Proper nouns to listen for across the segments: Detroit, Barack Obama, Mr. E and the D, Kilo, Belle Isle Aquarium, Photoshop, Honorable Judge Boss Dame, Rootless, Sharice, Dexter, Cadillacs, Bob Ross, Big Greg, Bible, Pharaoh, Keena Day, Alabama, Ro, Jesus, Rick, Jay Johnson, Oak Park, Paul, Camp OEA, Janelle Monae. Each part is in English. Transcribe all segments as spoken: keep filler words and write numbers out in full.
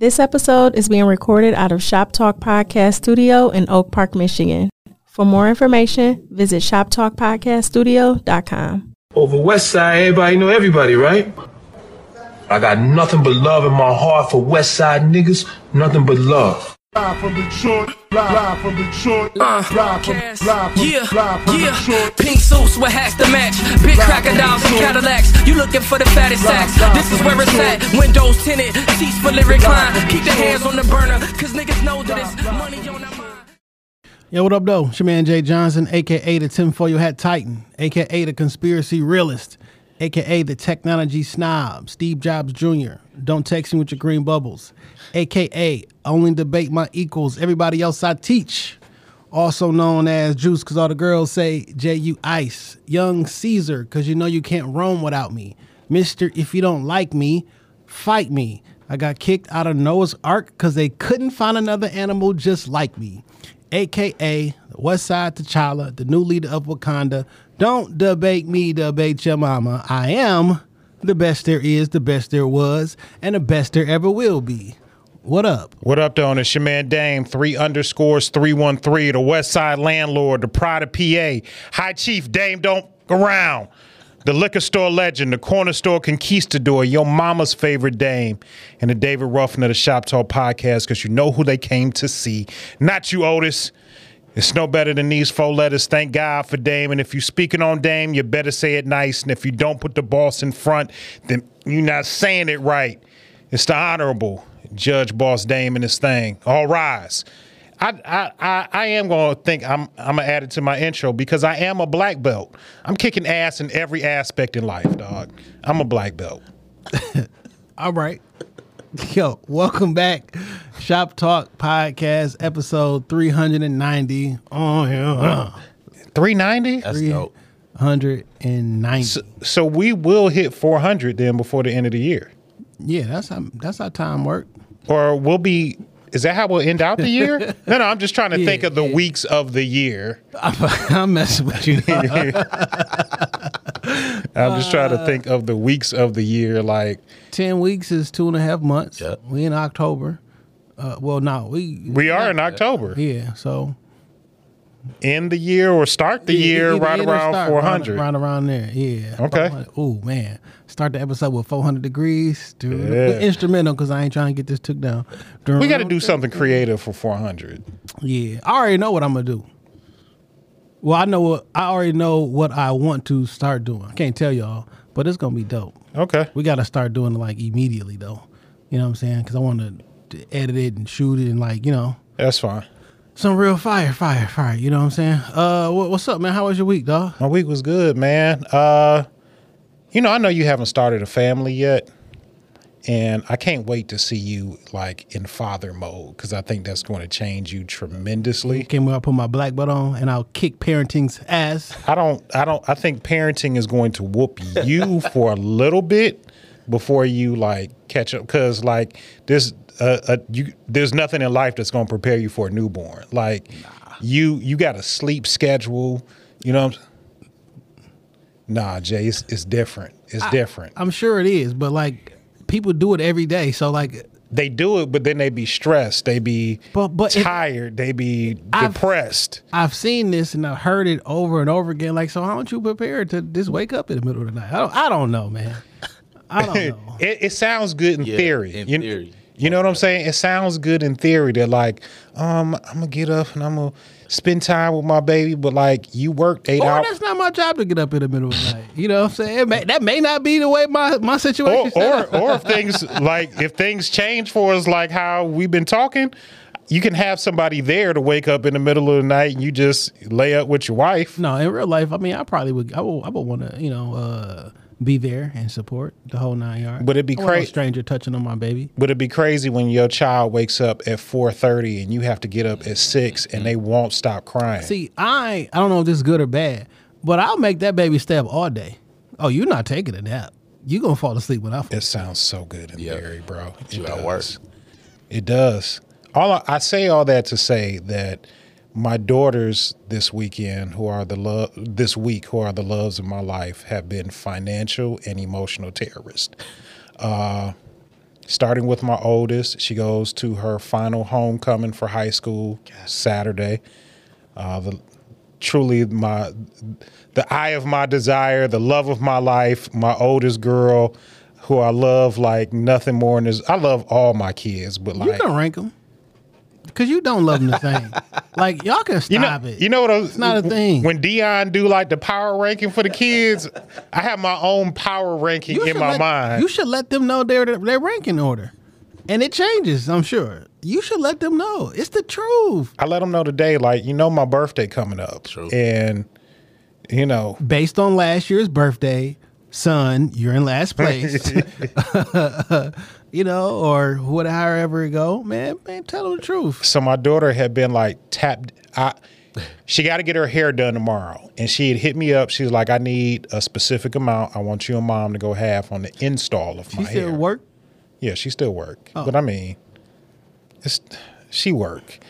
This episode is being recorded out of Shop Talk Podcast Studio in Oak Park, Michigan. For more information, visit shop talk podcast studio dot com. Over Westside, everybody know everybody, right? I got nothing but love in my heart for Westside niggas, nothing but love. Live from Detroit, live from Detroit, live from, live from, yeah, live from yeah. Detroit. Pink suits with hats to match, big crocodiles and Cadillacs. You looking for the fattest sacks? This is where it's at. Windows tinted, seats fully reclined. Keep your hands on the burner, cause niggas know that it's money on our mind. Yo, what up, though? It's your man Jay Johnson, aka the tinfoil hat titan, aka the conspiracy realist, aka the technology snob, Steve Jobs Junior Don't text me with your green bubbles, aka only debate my equals, everybody else I teach. Also known as Juice, because all the girls say J U Ice. Young Caesar, because you know you can't roam without me. Mister If You Don't Like Me, Fight Me. I got kicked out of Noah's Ark because they couldn't find another animal just like me. A K A the Westside T'Challa, the new leader of Wakanda. Don't debate me, debate your mama. I am the best there is, the best there was, and the best there ever will be. What up? What up, though? It's your man Dame, three underscores, three one three, the Westside landlord, the pride of P A, High Chief Dame Don't Around, the liquor store legend, the corner store conquistador, your mama's favorite Dame, and the David Ruffin of the Shop Talk Podcast, because you know who they came to see. Not you, Otis. It's no better than these four letters. Thank God for Dame. And if you're speaking on Dame, you better say it nice. And if you don't put the boss in front, then you're not saying it right. It's the Honorable Judge Boss Dame and his thing. All rise. I I I, I am going to think I'm, I'm going to add it to my intro because I am a black belt. I'm kicking ass in every aspect in life, dog. I'm a black belt. All right. Yo, welcome back. Shop Talk Podcast, episode three hundred ninety. Oh, yeah. three ninety? That's dope. one hundred ninety. So, so we will hit four hundred then before the end of the year. Yeah, that's how, that's how time works. Or we'll be, is that how we'll end out the year? no, no, I'm just trying to yeah, think of the yeah. weeks of the year. I'm, I'm messing with you. I'm just trying to think of the weeks of the year. Like ten weeks is two and a half months. Yep. We in October. Uh, well, no, we we are in October. Yeah, so end the year or start the yeah, year right around four hundred, right around there. Yeah. Okay. Oh man, start the episode with four hundred degrees. Do yeah. instrumental because I ain't trying to get this took down. We got to do something creative for four hundred. Yeah, I already know what I'm gonna do. Well, I know what I already know what I want to start doing. I can't tell y'all, but it's gonna be dope. Okay. We got to start doing it like immediately though. You know what I'm saying? Because I want to. To edit it and shoot it and like you know that's fine some real fire fire fire you know what I'm saying. Uh what, what's up, man? How was your week, dog? My week was good, man. Uh you know, I know you haven't started a family yet, and I can't wait to see you like in father mode because I think that's going to change you tremendously. Can we all put my black butt on and I'll kick parenting's ass? I don't I don't I think parenting is going to whoop you for a little bit before you like catch up, because like this Uh, uh, you, there's nothing in life that's going to prepare you for a newborn. Like nah. you, you got a sleep schedule. You know, what I'm nah, Jay, it's, it's different. It's I, different. I'm sure it is, but like people do it every day. So like they do it, but then they be stressed. They be but, but tired. It, they be I've, depressed. I've seen this and I've heard it over and over again. Like, so how don't you prepare to just wake up in the middle of the night? I don't, I don't know, man. I don't know. it, it sounds good in yeah, theory. In you, theory. You know what I'm saying? It sounds good in theory that like, um, I'm going to get up and I'm going to spend time with my baby. But like you worked eight or hours. Or that's not my job to get up in the middle of the night. You know what I'm saying? It may, that may not be the way my, my situation or, or, or if things like if things change for us, like how we've been talking, you can have somebody there to wake up in the middle of the night and you just lay up with your wife. No, in real life, I mean, I probably would. I would, I would want to, you know, uh. be there and support the whole nine yards. Would it be crazy? No stranger touching on my baby. Would it be crazy when your child wakes up at four thirty and you have to get up at six and they won't stop crying? See, I I don't know if this is good or bad, but I'll make that baby stay up all day. Oh, you're not taking a nap. You are gonna fall asleep when I. Fall. It sounds so good in yep. theory, bro. It does. Work. It does. All I, I say all that to say that my daughters this weekend, who are the love this week, who are the loves of my life, have been financial and emotional terrorists. Uh, starting with my oldest. She goes to her final homecoming for high school Saturday. Uh, the, truly my the eye of my desire, the love of my life, my oldest girl, who I love like nothing more. And I love all my kids, but like you can rank them because you don't love them the same. Like y'all can stop you know, it. You know what? I was, it's not a thing. When Dion do like the power ranking for the kids, I have my own power ranking in my let, mind. You should let them know their their ranking order, and it changes. I'm sure you should let them know. It's the truth. I let them know today, like you know, my birthday coming up, True. and you know, based on last year's birthday. Son, you're in last place, you know, or whatever ever it go, man, man, tell them the truth. So my daughter had been like tapped. I, she got to get her hair done tomorrow. And she had hit me up. She was like, I need a specific amount. I want you and mom to go half on the install of she my hair. She still work? Yeah, she still work. Oh. But I mean, it's she work.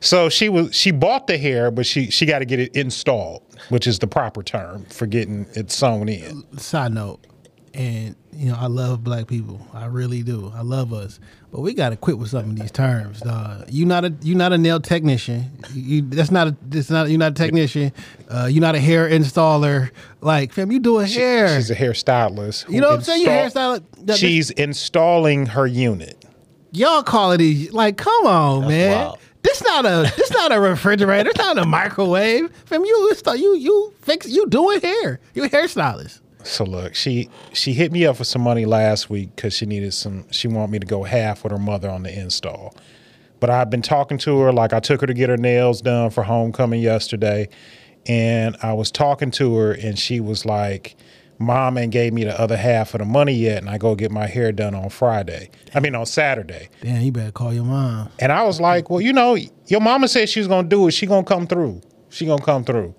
So she was she bought the hair, but she she got to get it installed, which is the proper term for getting it sewn in. Side note, and you know I love black people, I really do. I love us, but we got to quit with some of these terms. Uh, you not a you not a nail technician. You that's not a that's not you're not a technician. Uh, you're not a hair installer. Like fam, you do a she, hair. She's a hairstylist. You know what I'm saying? You hairstylist. She's this, installing her unit. Y'all call it a, like come on, that's man. Wild. This not a this not a refrigerator. It's not a microwave. Fam, you you you fix you doing hair. You a hairstylist. So look, she she hit me up for some money last week because she needed some. She wanted me to go half with her mother on the install. But I've been talking to her. Like I took her to get her nails done for homecoming yesterday, and I was talking to her, and she was like, "Mom ain't gave me the other half of the money yet, and I go get my hair done on Friday. I mean, on Saturday." Damn, you better call your mom. And I was like, well, you know, your mama said she was going to do it. She going to come through. She going to come through.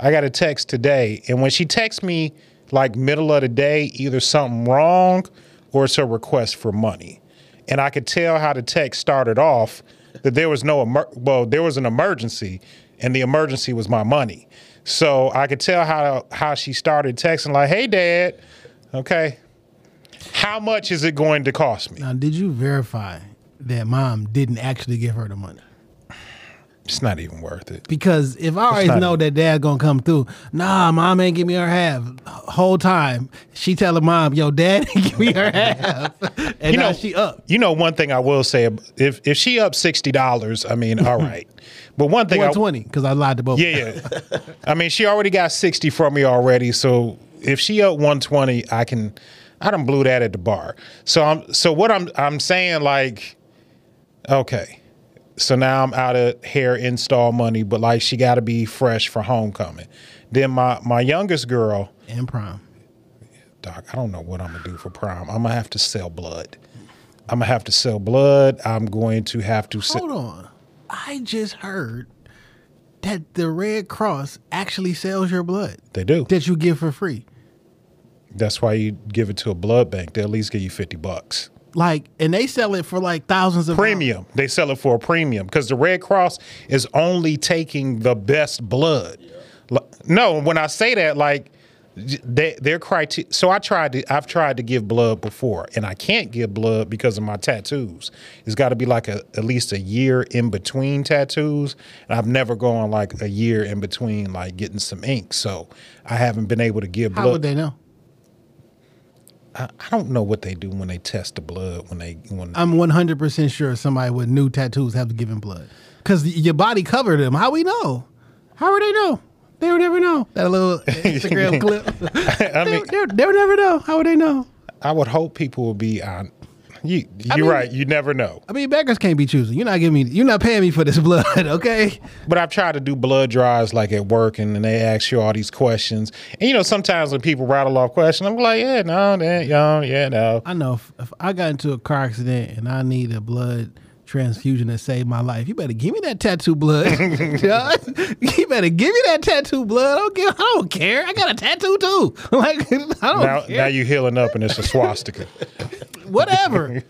I got a text today. And when she texts me, like, middle of the day, either something wrong or it's a request for money. And I could tell how the text started off that there was no, emer- well, there was an emergency, and the emergency was my money. So I could tell how how she started texting, like, hey, Dad, okay, how much is it going to cost me? Now, did you verify that Mom didn't actually give her the money? It's not even worth it. Because if I always know that Dad gonna come through, nah, Mom ain't give me her half. Whole time, she telling Mom, yo, Dad ain't give me her half. And you know, now she up. You know, one thing I will say, if if she up sixty dollars, I mean, all right. But one thing, one twenty, because I, I lied to both. Yeah, of them. yeah. I mean, she already got sixty from me already. So if she up one twenty, I can, I done blew that at the bar. So I'm, so what I'm, I'm saying, like, okay, so now I'm out of hair install money, but like she got to be fresh for homecoming. Then my, my youngest girl and prom. Doc, I don't know what I'm gonna do for prom. I'm gonna have to sell blood. I'm gonna have to sell blood. I'm going to have to. Hold se- on. I just heard that the Red Cross actually sells your blood. They do. That you give for free. That's why you give it to a blood bank. They'll at least give you fifty bucks. Like, and they sell it for like thousands of premium. Dollars. They sell it for a premium because the Red Cross is only taking the best blood. Yeah. No, when I say that, like, they, their criteria. So I tried to, I've tried to give blood before, and I can't give blood because of my tattoos. It's got to be like a, at least a year in between tattoos. And I've never gone like a year in between, like getting some ink. So I haven't been able to give blood. How would they know? I, I don't know what they do when they test the blood. When they, when I'm one hundred percent sure somebody with new tattoos have given blood because your body covered them. How we know? How would they know? They would never know. That little Instagram clip. I mean, they, they, they would never know. How would they know? I would hope people would be on. You, you're I mean, right. You never know. I mean, beggars can't be choosing. You're not giving me. You're not paying me for this blood, okay? But I've tried to do blood drives like at work, and then they ask you all these questions. And you know, sometimes when people rattle off questions, I'm like, yeah, no, that, yeah, yeah, no. I know. If, if I got into a car accident and I need a blood transfusion that saved my life, you better give me that tattoo blood. You better give me that tattoo blood. I don't, give, I don't care. I got a tattoo too. Like I don't now, care. Now you healing up and it's a swastika. Whatever.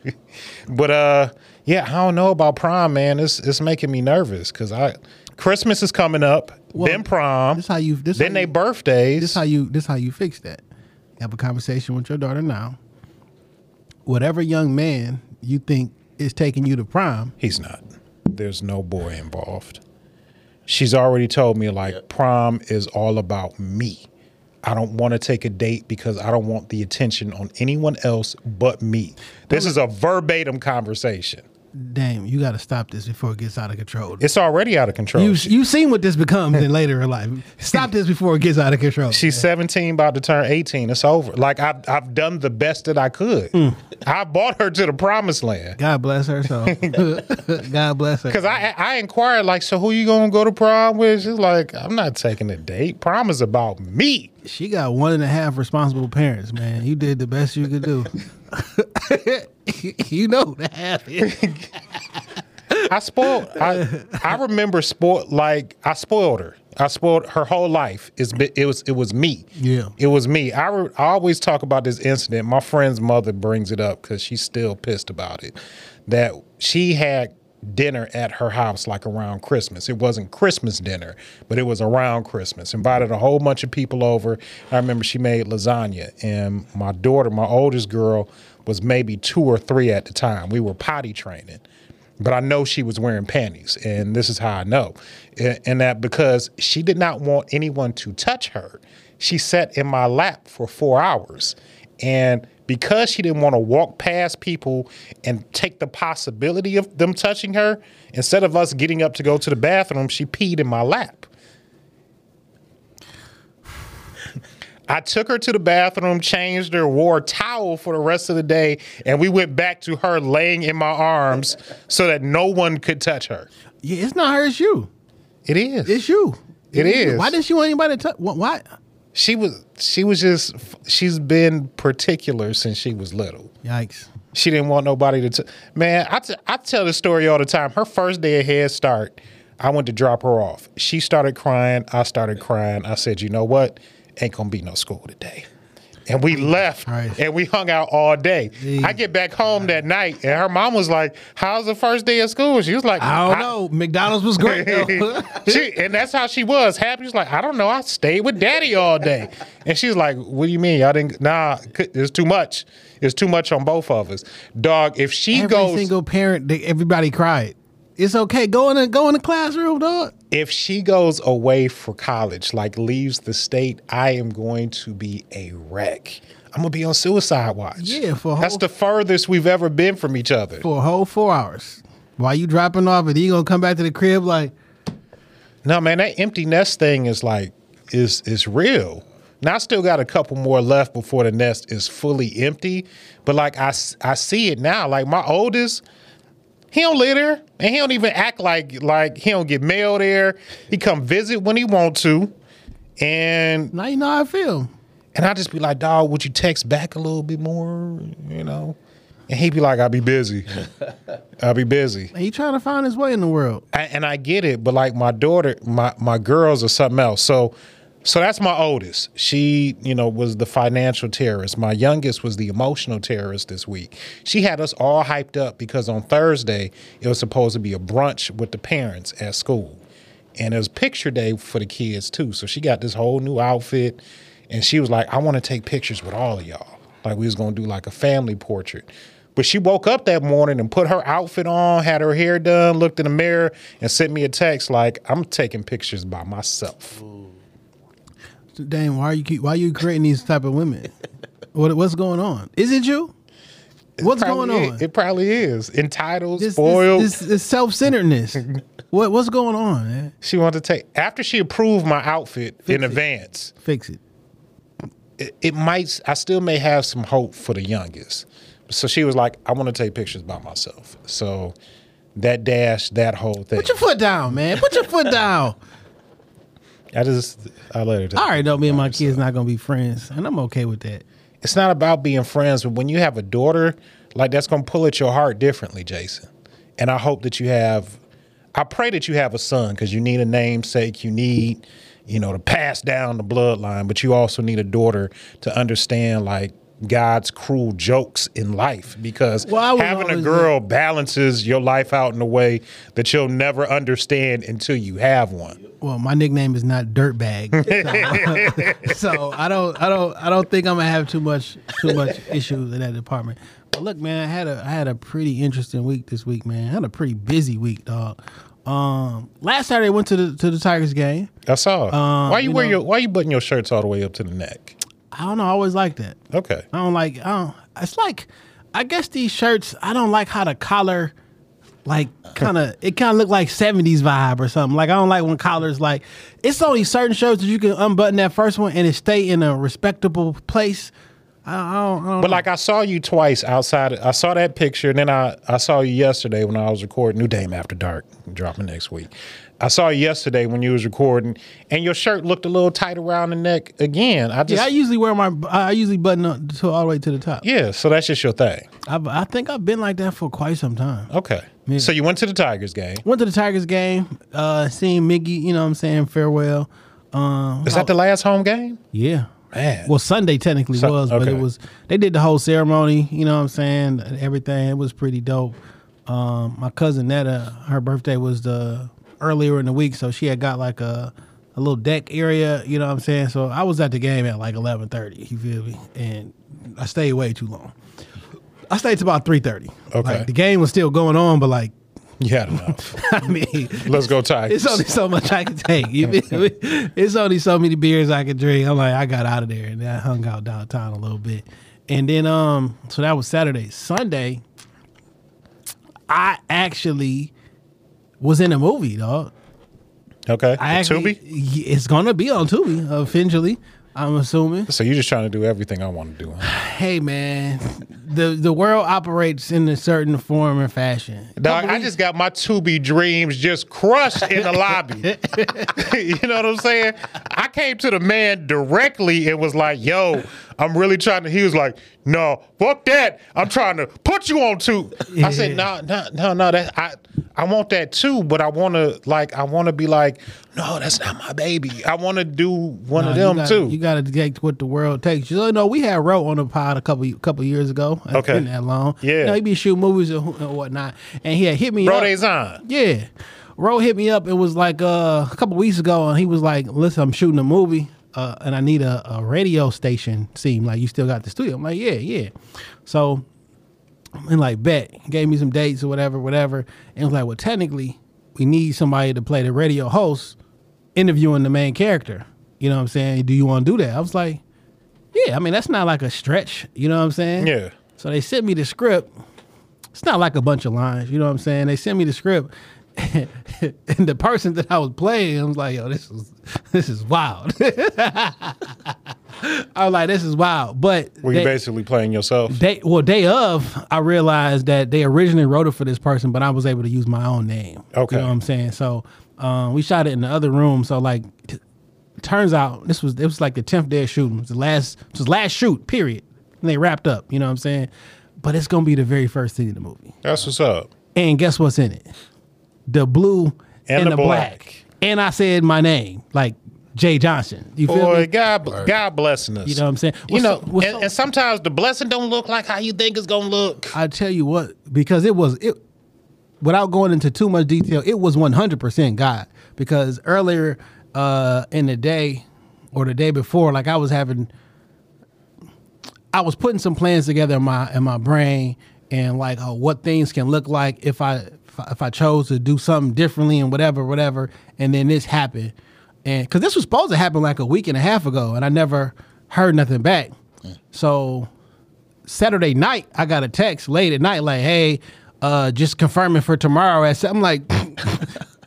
But uh, yeah, I don't know about prom, man. It's it's making me nervous because I Christmas is coming up. Well, then prom. This how you. This then their birthdays. This how you. This how you fix that. Have a conversation with your daughter now. whatever young man you think is taking you to prom. He's not. There's no boy involved. She's already told me, like, yep. prom is all about me. I don't want to take a date because I don't want the attention on anyone else but me. This is a verbatim conversation. Damn, you got to stop this before it gets out of control. It's already out of control. You've, you've seen what this becomes in later in life. Stop this before it gets out of control. She's yeah. seventeen, about to turn eighteen. It's over. Like, I've, I've done the best that I could. Mm. I brought her to the promised land. God bless her. So God bless her. Because I, I inquired, like, so who you going to go to prom with? She's like, I'm not taking a date. Prom is about me. She got one and a half responsible parents, man. You did the best you could do. You know that. I spoiled. I, I remember spoiled. Like I spoiled her. I spoiled her whole life. It's been, it was it was me. Yeah, it was me. I, re, I always talk about this incident. My friend's mother brings it up because she's still pissed about it. That she had dinner at her house like around Christmas. It wasn't Christmas dinner, but it was around Christmas. Invited a whole bunch of people over. I remember she made lasagna, and my daughter, my oldest girl, was maybe two or three at the time. We were potty training, but I know she was wearing panties, and this is how I know. And that because she did not want anyone to touch her, she sat in my lap for four hours. And because she didn't want to walk past people and take the possibility of them touching her, instead of us getting up to go to the bathroom, she peed in my lap. I took her to the bathroom, changed her, wore a towel for the rest of the day, and we went back to her laying in my arms so that no one could touch her. Yeah, it's not her, it's you. It is. It's you. It, it is. is. Why didn't she want anybody to touch? Why? She was, she was just, she's been particular since she was little. Yikes. She didn't want nobody to, t- man, I, t- I tell this story all the time. Her first day at Head Start, I went to drop her off. She started crying. I started crying. I said, you know what? Ain't gonna be no school today. And we left right. and we hung out all day. Jeez. I get back home that night and her mom was like, how's the first day of school? She was like, I don't I- know. McDonald's was great though. she, and that's how she was. Happy. She's like, I don't know. I stayed with daddy all day. And she's like, what do you mean? I didn't. Nah, it's too much. It's too much on both of us. Dog, if she Every goes. Every single parent, everybody cried. It's okay. Go in, a, go in the classroom, dog. If she goes away for college, like leaves the state, I am going to be a wreck. I'm going to be on suicide watch. Yeah, for a whole, That's the furthest we've ever been from each other. For a whole four hours. While you dropping off, and you going to come back to the crib like... No, man, that empty nest thing is like, is, is real. Now, I still got a couple more left before the nest is fully empty. But like, I, I see it now. Like my oldest... He don't live there, and he don't even act like like he don't get mail there. He come visit when he want to, and now you know how I feel. And I just be like, dog, would you text back a little bit more, you know? And he be like, I'll be busy. I'll be busy. And he trying to find his way in the world. I, and I get it, but like my daughter, my my girls are something else. So, so that's my oldest. She, you know, was the financial terrorist. My youngest was the emotional terrorist this week. She had us all hyped up because on Thursday, it was supposed to be a brunch with the parents at school. And it was picture day for the kids too. So she got this whole new outfit and she was like, I want to take pictures with all of y'all. Like we was going to do like a family portrait. But she woke up that morning and put her outfit on, had her hair done, looked in the mirror and sent me a text like, I'm taking pictures by myself. Ooh. Damn, why are you keep, why are you creating these type of women? What what's going on? Is it you? What's it going on? Is. It probably is. Entitled, this, spoiled. This, this, this self-centeredness. what what's going on, man? She wanted to take after she approved my outfit Fix in it. advance. Fix it. it. It might. I still may have some hope for the youngest. So she was like, I want to take pictures by myself. So that dash, that whole thing. Put your foot down, man. Put your foot down. I just, I let her. All right, though, me and my kids not gonna be friends, and I'm okay with that. It's not about being friends, but when you have a daughter, like that's gonna pull at your heart differently, Jason. And I hope that you have, I pray that you have a son because you need a namesake, you need, you know, to pass down the bloodline, but you also need a daughter to understand like God's cruel jokes in life because well, having a girl be... balances your life out in a way that you'll never understand until you have one. Well, my nickname is not Dirtbag, so, so I don't, I don't, I don't think I'm gonna have too much, too much issues in that department. Look, man, I had a I had a pretty interesting week this week, man. I had a pretty busy week, dog. Um, last Saturday I went to the to the Tigers game. I saw. Um, why you, you wear know, your Why you button your shirts all the way up to the neck? I don't know. I always like that. Okay. I don't like. I don't. It's like, I guess these shirts, I don't like how the collar, like, kind of it kind of look like seventies vibe or something. Like, I don't like when collars, like, it's only certain shirts that you can unbutton that first one and it stay in a respectable place. I don't, I don't but know. Like, I saw you twice outside. I saw that picture, and then I, I saw you yesterday when I was recording New Dame After Dark, dropping next week. I saw you yesterday when you was recording, and your shirt looked a little tight around the neck again. I just yeah, I usually wear my I usually button up to all the way to the top. Yeah, so that's just your thing. I, I think I've been like that for quite some time. Okay, yeah. So you went to the Tigers game. Went to the Tigers game. Uh, seeing Miggy, you know what I'm saying, farewell. Um, Is that I, the last home game? Yeah. Man. Well, Sunday technically so, was, but okay. it was they did the whole ceremony, you know what I'm saying, everything. It was pretty dope. Um, my cousin Netta, her birthday was the earlier in the week, so she had got like a, a little deck area, you know what I'm saying? So I was at the game at like eleven thirty, you feel me? And I stayed way too long. I stayed to about three thirty. Okay. Like, the game was still going on, but like, you had enough. I mean, let's go Tigers. It's only so much I can take. You mean, it's only so many beers I could drink. I'm like, I got out of there and I hung out downtown a little bit, and then um, so that was Saturday. Sunday, I actually was in a movie, dog. Okay, I actually, Tubi. It's gonna be on Tubi eventually, I'm assuming. So you're just trying to do everything I want to do, huh? Hey, man. The the world operates in a certain form and fashion. Dog, I just got my Tubi dreams just crushed in the lobby. You know what I'm saying? I came to the man directly and was like, yo, I'm really trying to. He was like, no, fuck that. I'm trying to put you on Tubi. Yeah. I said, no, no, no, no. That, I, I want that too, but I want to like, I want to be like, no, that's not my baby. I want to do one no, of them you gotta, too. You got to take what the world takes. You know, we had Ro on the pod a couple couple years ago. It's okay. Been that long. Yeah. You know, he be shooting movies and whatnot, and he had hit me Ro up. Ro Design. Yeah. Ro hit me up. It was like uh, a couple weeks ago, and he was like, listen, I'm shooting a movie. Uh, and I need a, a radio station seem like you still got the studio. I'm like, yeah, yeah. So I'm like, bet. He gave me some dates or whatever, whatever. And was like, well, technically, we need somebody to play the radio host interviewing the main character. You know what I'm saying? Do you want to do that? I was like, yeah. I mean, that's not like a stretch. You know what I'm saying? Yeah. So they sent me the script. It's not like a bunch of lines. You know what I'm saying? They sent me the script. And the person that I was playing, I was like, yo, this is this is wild. I was like, this is wild. But were you they, basically playing yourself? They, well, day of, I realized that they originally wrote it for this person, but I was able to use my own name. Okay. You know what I'm saying? So um, we shot it in the other room. So like, t- turns out this was it was like the tenth day of shooting. It was the last it was the last shoot, period. And they wrapped up. You know what I'm saying? But it's gonna be the very first thing in the movie. That's what's up. And guess what's in it? The blue and, and the, the black. black. And I said my name, like Jay Johnson. You feel Boy, me? God, God blessing us. You know what I'm saying? What's you know, so, and, so, and sometimes the blessing don't look like how you think it's going to look. I tell you what, because it was, it without going into too much detail, it was one hundred percent God. Because earlier uh, in the day or the day before, like I was having, I was putting some plans together in my, in my brain and like oh, what things can look like if I, if I chose to do something differently and whatever, whatever, and then this happened. And because this was supposed to happen like a week and a half ago, and I never heard nothing back. Mm. So Saturday night, I got a text late at night like, hey, uh, just confirming for tomorrow. I'm like,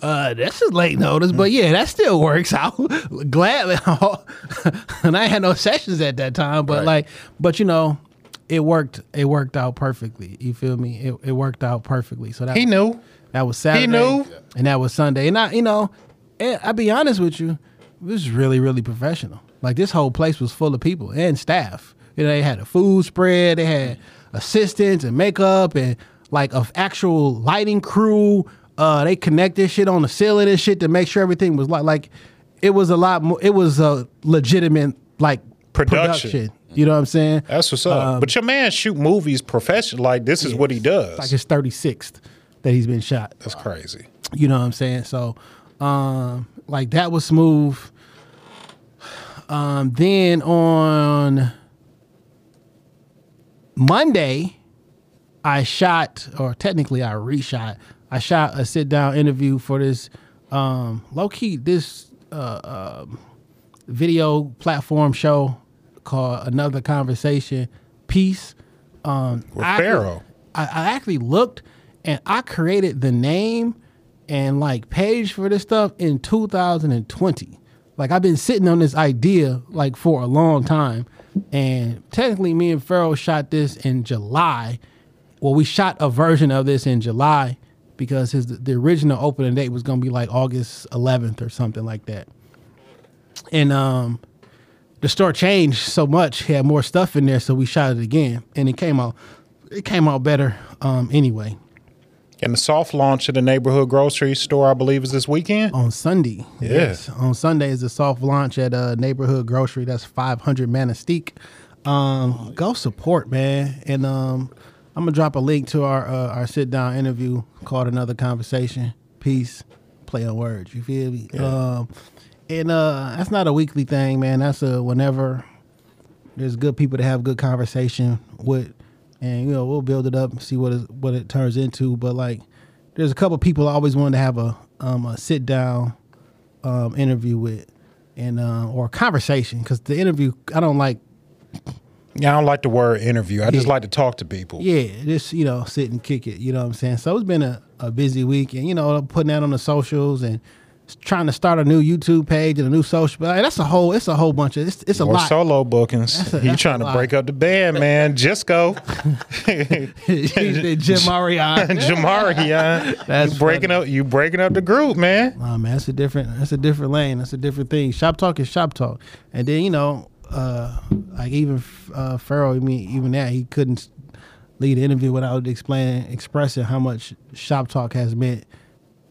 uh, this is late notice, but yeah, that still works out. Gladly. And I had no sessions at that time, but right. like, but you know, It worked. It worked out perfectly. You feel me? It, it worked out perfectly. So that he knew. That was Saturday. He knew, and that was Sunday. And I, you know, I'll be honest with you, it was really, really professional. Like this whole place was full of people and staff. You know, they had a food spread. They had assistants and makeup and like an actual lighting crew. Uh, they connected shit on the ceiling and shit to make sure everything was like like it was a lot more. It was a legitimate like production. production. You know what I'm saying? That's what's up. Um, but your man shoot movies professional. Like, this is yeah, what he does. Like, his thirty-sixth that he's been shot. That's crazy. You know what I'm saying? So, um, like, that was smooth. Um, then on Monday, I shot, or technically I reshot, I shot a sit-down interview for this um, low-key, this uh, uh, video platform show called Another Conversation Peace. Um, With Pharaoh. I, I actually looked, and I created the name and like page for this stuff in two thousand twenty. Like, I've been sitting on this idea like for a long time, and technically me and Pharaoh shot this in July. Well, we shot a version of this in July because his the original opening date was gonna be like August eleventh or something like that. And um, the store changed so much; he had more stuff in there, so we shot it again, and it came out it came out better um, anyway. And the soft launch at the Neighborhood Grocery Store, I believe, is this weekend? On Sunday. Yeah. Yes. On Sunday is the soft launch at uh, Neighborhood Grocery. That's five hundred Manistique. Um, go support, man. And um, I'm going to drop a link to our uh, our sit-down interview called Another Conversation. Peace. Play on words. You feel me? Yeah. Um, and uh, that's not a weekly thing, man. That's a whenever there's good people to have good conversation with. And, you know, we'll build it up and see what is, what it turns into. But, like, there's a couple people I always wanted to have a, um, a sit-down um, interview with and uh, or a conversation, because the interview, I don't like. Yeah, I don't like the word interview. I yeah. just like to talk to people. Yeah, just, you know, sit and kick it. You know what I'm saying? So it's been a, a busy week. And, you know, putting that on the socials and trying to start a new YouTube page and a new social, but that's a whole, it's a whole bunch of, it's, it's a More lot. Solo bookings. A, you trying to break up the band, man. Just go. Jamarion. Jamarion. That's you breaking funny. up, you breaking up the group, man. Oh man, that's a different, that's a different lane. That's a different thing. Shop talk is shop talk. And then, you know, uh, like even uh, Pharaoh, I mean, even that, he couldn't lead an interview without explaining, expressing how much shop talk has meant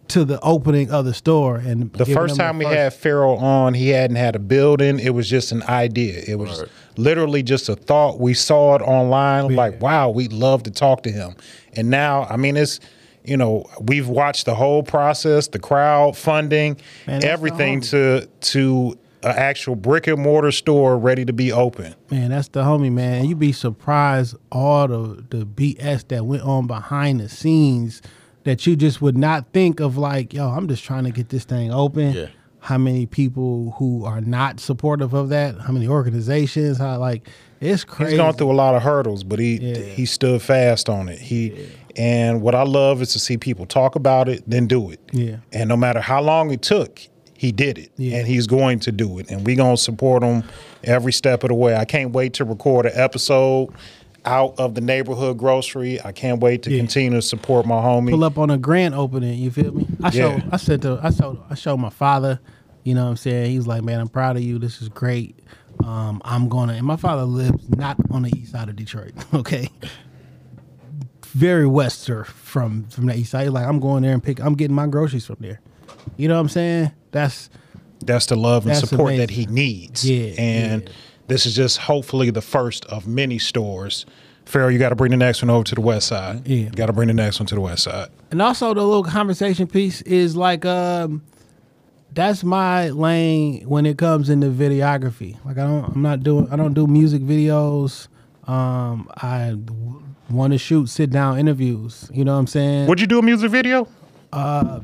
to the opening of the store. And the first time we had Pharaoh on, he hadn't had a building. It was just an idea. It was right. literally just a thought. We saw it online. Yeah. Like, wow, we'd love to talk to him. And now, I mean, it's, you know, we've watched the whole process, the crowdfunding, man, everything to to an actual brick and mortar store ready to be open. Man, that's the homie, man. You'd be surprised all the, the B S that went on behind the scenes that you just would not think of, like, yo, I'm just trying to get this thing open. Yeah. How many people who are not supportive of that? How many organizations? How, like, it's crazy. He's gone through a lot of hurdles, but he yeah. he stood fast on it. He yeah. And what I love is to see people talk about it, then do it. Yeah. And no matter how long it took, he did it. Yeah. And he's going to do it. And we're going to support him every step of the way. I can't wait to record an episode out of the Neighborhood Grocery. I can't wait to yeah. continue to support my homie. Pull up on a grand opening, you feel me? I yeah. showed I said to I showed I showed my father, you know what I'm saying? He was like, man, I'm proud of you. This is great. Um, I'm gonna and my father lives not on the east side of Detroit, okay? Very western from from the east side. He's like, I'm going there and pick I'm getting my groceries from there. You know what I'm saying? That's that's the love and support amazing. that he needs. Yeah. And yeah. this is just hopefully the first of many stores. Pharaoh, you got to bring the next one over to the west side. Yeah. You got to bring the next one to the west side. And also the little conversation piece is like, um, that's my lane when it comes into videography. Like, I don't, I'm not doing, I don't do music videos. Um, I want to shoot sit down interviews. You know what I'm saying? Would you do a music video? Uh,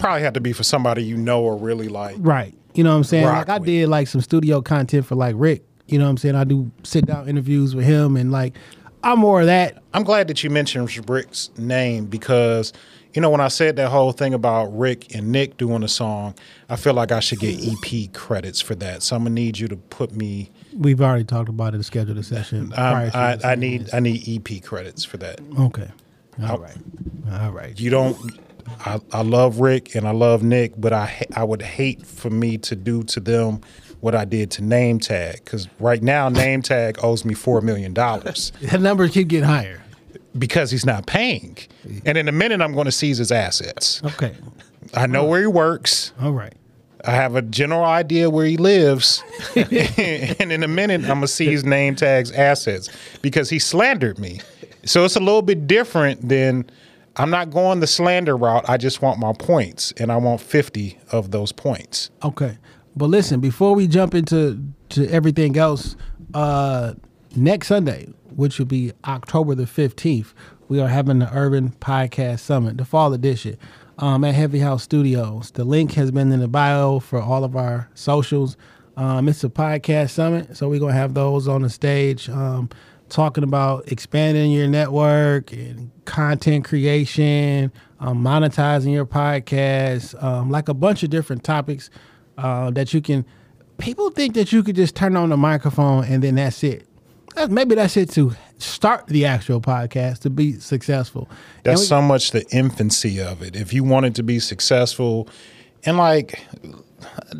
Probably had to be for somebody you know or really like. Right. You know what I'm saying? Rock like I did like some studio content for like Rick. You know what I'm saying? I do sit down interviews with him and like I'm more of that. I'm glad that you mentioned Rick's name because, you know, when I said that whole thing about Rick and Nick doing a song, I feel like I should get E P credits for that. So I'm gonna need you to put me. We've already talked about it and scheduled a session. I, I, I, I need minutes. I need E P credits for that. Okay. All I, right. All right. You don't. I, I love Rick and I love Nick, but I I would hate for me to do to them what I did to Name Tag, because right now Name Tag owes me four million dollars. That number keep getting higher because he's not paying, and in a minute I'm going to seize his assets. Okay, I know where he works. All right, I have a general idea where he lives, and in a minute I'm going to seize Name Tag's assets because he slandered me. So it's a little bit different than. I'm not going the slander route. I just want my points, and I want fifty of those points. Okay. But listen, before we jump into to everything else, uh, next Sunday, which will be October the fifteenth. We are having the Urban Podcast Summit, the fall edition, um, at Heavy House Studios. The link has been in the bio for all of our socials. Um, it's a podcast summit, so we're going to have those on the stage um, talking about expanding your network and content creation, um, monetizing your podcast, um, like a bunch of different topics uh, that you can. People think that you could just turn on the microphone and then that's it. Maybe that's it to start the actual podcast, to be successful. That's we, so much the infancy of it. If you wanted to be successful, and like,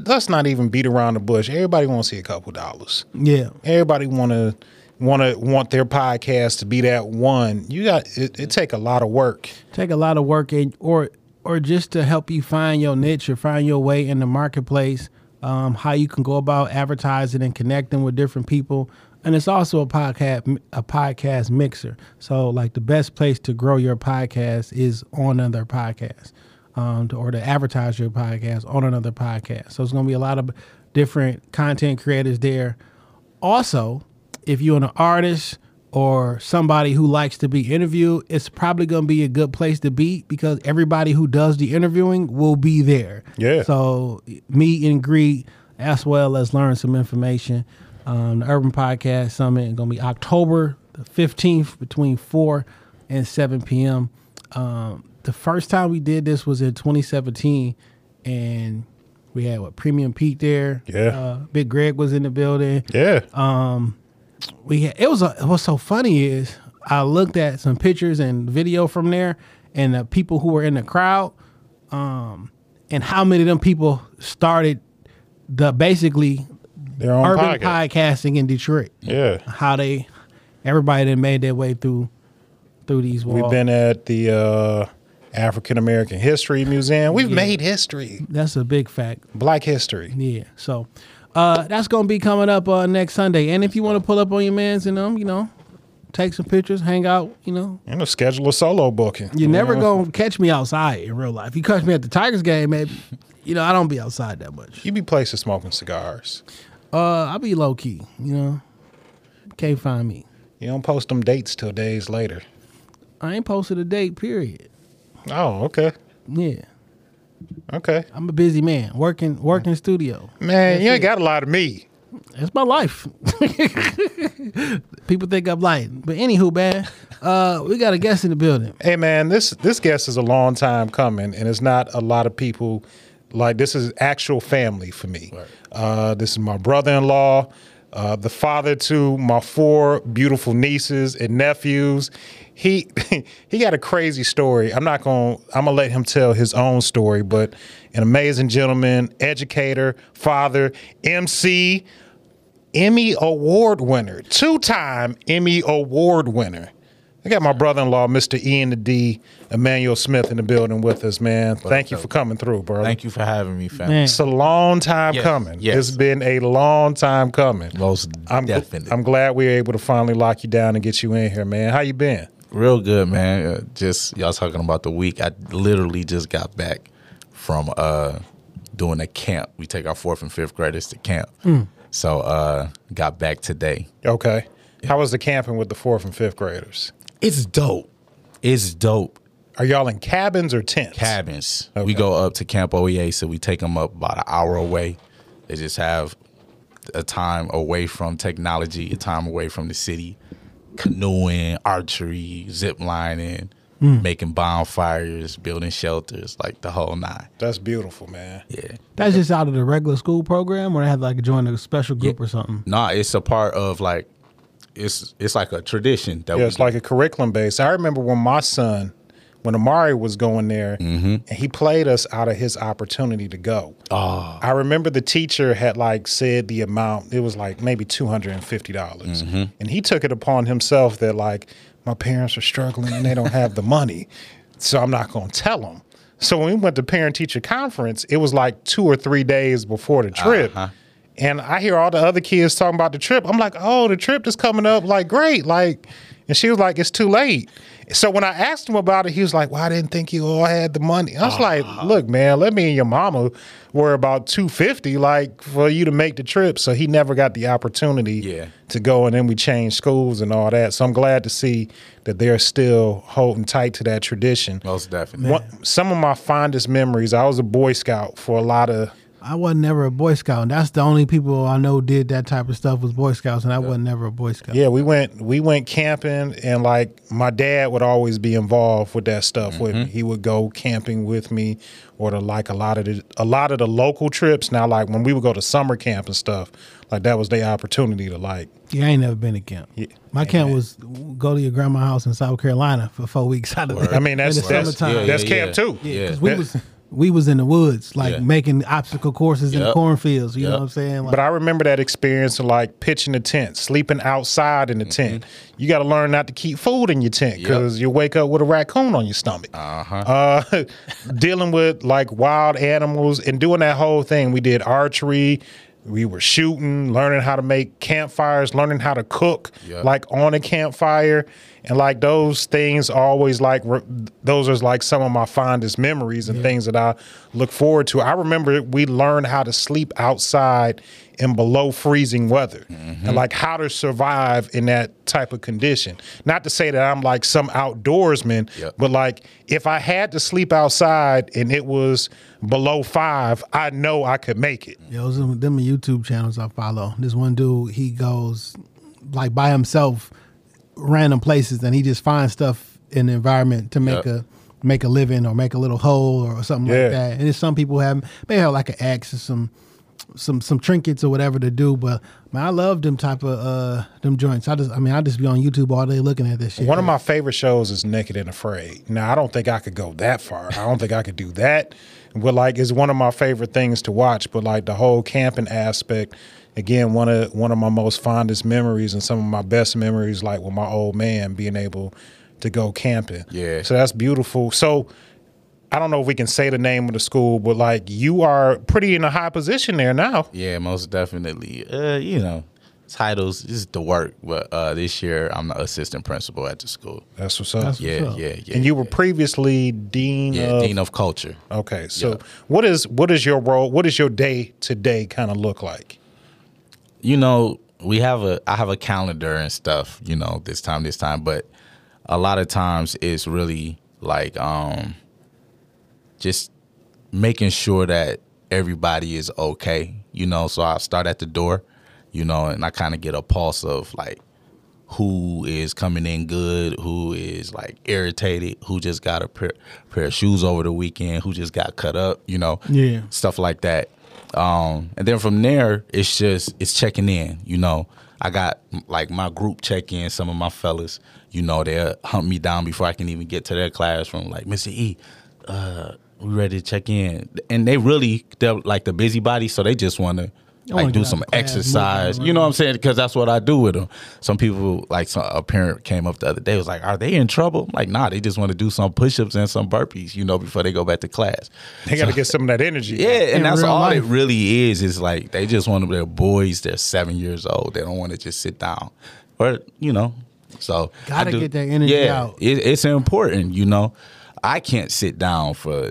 let's not even beat around the bush. Everybody wants to see a couple dollars. Yeah. Everybody want to want to want their podcast to be that one. You got it, it take a lot of work. Take a lot of work, and or or just to help you find your niche or find your way in the marketplace, um, how you can go about advertising and connecting with different people. And it's also a podcast, a podcast mixer. So, like, the best place to grow your podcast is on another podcast, um, to, or to advertise your podcast on another podcast. So it's going to be a lot of different content creators there. Also, if you're an artist or somebody who likes to be interviewed, it's probably going to be a good place to be because everybody who does the interviewing will be there. Yeah. So meet and greet, as well as learn some information. Um, the Urban Podcast Summit is going to be October the fifteenth between four and seven p.m. Um, the first time we did this was in twenty seventeen, and we had, what, Premium Pete there. Yeah. Uh, Big Greg was in the building. Yeah. Um, we had, it was a, what's so funny is I looked at some pictures and video from there and the people who were in the crowd, um, and how many of them people started the basically – their own urban podcast. Podcasting in Detroit. Yeah. How they, everybody that made their way through through these walls. We've been at the uh, African American History Museum. We've yeah. made history. That's a big fact. Black history. Yeah. So uh, that's going to be coming up uh, next Sunday. And if you want to pull up on your mans and them, you know, take some pictures, hang out, you know. And schedule a solo booking. You're never you know? going to catch me outside in real life. You catch me at the Tigers game, maybe. You know, I don't be outside that much. You be places smoking cigars. Uh, I'll be low key, you know. Can't find me. You don't post them dates till days later. I ain't posted a date, period. Oh, okay. Yeah. Okay. I'm a busy man, working working studio. Man, That's you ain't it. got a lot of me. That's my life. People think I'm lying. But anywho, man, uh, we got a guest in the building. Hey, man, this, this guest is a long time coming, and it's not a lot of people... Like, this is actual family for me. Right. Uh, this is my brother-in-law, uh, the father to my four beautiful nieces and nephews. He he got a crazy story. I'm not gonna I'm gonna let him tell his own story, but an amazing gentleman, educator, father, M C, Emmy Award winner, two-time Emmy Award winner. I got my brother-in-law, Mister E and the D, Emmanuel Smith, in the building with us, man. Thank you for coming through, bro. Thank you for having me, fam. Man. It's a long time yes, coming. Yes. It's been a long time coming. Most I'm definitely. Gl- I'm glad we were able to finally lock you down and get you in here, man. How you been? Real good, man. Uh, just y'all talking about the week. I literally just got back from uh, doing a camp. We take our fourth and fifth graders to camp. Mm. So uh, got back today. Okay. Yeah. How was the camping with the fourth and fifth graders? It's dope. It's dope. Are y'all in cabins or tents? Cabins. Okay. We go up to Camp O E A, so we take them up about an hour away. They just have a time away from technology, a time away from the city, canoeing, archery, zip lining, mm. making bonfires, building shelters, like the whole nine. That's beautiful, man. Yeah. That's just out of the regular school program, or they have to like join a special group yeah. or something? No, nah, it's a part of like, It's it's like a tradition. That yeah, it's do. like a curriculum base. I remember when my son, when Amari was going there, mm-hmm. and he played us out of his opportunity to go. Oh. I remember the teacher had like said the amount. It was like maybe two hundred fifty dollars. Mm-hmm. And he took it upon himself that like, my parents are struggling and they don't have the money, so I'm not going to tell them. So when we went to parent-teacher conference, it was like two or three days before the trip. Uh-huh. And I hear all the other kids talking about the trip. I'm like, oh, the trip is coming up, like, great. Like, and she was like, it's too late. So when I asked him about it, he was like, well, I didn't think you all had the money. I was uh, like, look, man, let me and your mama were about two fifty, like, for you to make the trip. So he never got the opportunity yeah. to go, and then we changed schools and all that. So I'm glad to see that they're still holding tight to that tradition. Most definitely. One, some of my fondest memories, I was a Boy Scout for a lot of I wasn't never a Boy Scout, and that's the only people I know did that type of stuff was Boy Scouts, and I yeah. wasn't never a Boy Scout. Yeah, we went we went camping, and like my dad would always be involved with that stuff mm-hmm. with me. He would go camping with me, or to like a lot of the a lot of the local trips. Now, like when we would go to summer camp and stuff, like that was their opportunity to like. Yeah, I ain't never been to camp. Yeah. My Amen. camp was go to your grandma's house in South Carolina for four weeks out of there. I mean, that's in the summertime. Yeah, yeah, that's camp yeah. too. Yeah, because we was. We was in the woods, like yeah. making obstacle courses yep. in the cornfields. You yep. know what I'm saying? Like, but I remember that experience of like pitching a tent, sleeping outside in the mm-hmm. tent. You got to learn not to keep food in your tent because yep. you wake up with a raccoon on your stomach. Uh-huh. Uh, dealing with like wild animals and doing that whole thing. We did archery. We were shooting, learning how to make campfires, learning how to cook, yep. like on a campfire. And like those things always like, re- those are like some of my fondest memories and yep. things that I look forward to. I remember we learned how to sleep outside in below freezing weather mm-hmm. and like how to survive in that type of condition. Not to say that I'm like some outdoorsman, yep. but like if I had to sleep outside and it was below five, I know I could make it. Yeah, those are them YouTube channels I follow. This one dude, he goes like by himself, random places, and he just finds stuff in the environment to make yep. a make a living or make a little hole or something yeah. like that. And then some people have, they have like an axe or some some some trinkets or whatever to do, but man, I love them type of uh them joints. I just I mean I just be on YouTube all day looking at this shit. One man. of my favorite shows is Naked and Afraid. Now I don't think I could go that far. I don't think I could do that. But like it's one of my favorite things to watch. But like the whole camping aspect, again, one of one of my most fondest memories and some of my best memories, like with my old man being able to go camping. Yeah. So that's beautiful. So I don't know if we can say the name of the school, but like you are pretty in a high position there now. Yeah, most definitely. Uh, you know, titles is the work, but uh, this year I'm the assistant principal at the school. That's what's up. That's yeah, what's up. yeah, yeah. And you were yeah. previously dean. Yeah, of... dean of culture. Okay, so yeah. what is what is your role? What does your day to day kind of look like? You know, we have a I have a calendar and stuff. You know, this time, this time, but a lot of times it's really like. Um, Just making sure that everybody is okay, you know. So I start at the door, you know, and I kind of get a pulse of like who is coming in good, who is like irritated, who just got a pair, pair of shoes over the weekend, who just got cut up, you know, yeah, stuff like that. Um, and then from there, it's just it's checking in, you know. I got like my group check in. Some of my fellas, you know, they'll hunt me down before I can even get to their classroom. Like Mister E. Uh, we ready to check in, and they really they're like the busybody, so they just want to like do some exercise. You know what I'm saying? Because that's what I do with them. Some people, like some, a parent came up the other day, was like, "Are they in trouble?" I'm like, nah, they just want to do some push-ups and some burpees, you know, before they go back to class. They got to get some of that energy. Yeah, and that's all it really is. Is like they just want to. They're boys. They're seven years old. They don't want to just sit down, or you know. So gotta get that energy out. Yeah, it, it's important, you know. I can't sit down for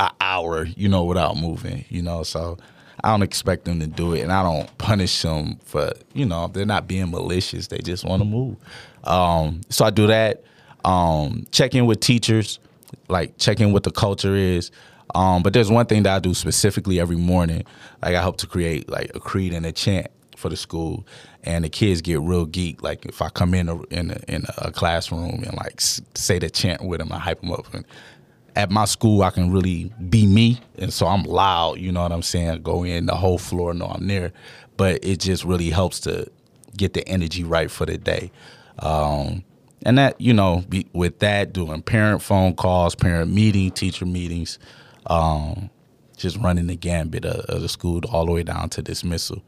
an hour, you know, without moving, you know, so I don't expect them to do it, and I don't punish them for, you know, they're not being malicious. They just want to move. Um, so I do that. Um, check in with teachers, like check in what the culture is. Um, but there's one thing that I do specifically every morning. Like I help to create like a creed and a chant for the school, and the kids get real geek. Like if I come in a, in, a, in a classroom and like say the chant with them, I hype them up. And at my school, I can really be me, and so I'm loud. You know what I'm saying? I go in the whole floor, know I'm there, but it just really helps to get the energy right for the day. Um, and that you know, be, with that doing parent phone calls, parent meeting, teacher meetings, um, just running the gambit of, of the school all the way down to dismissal.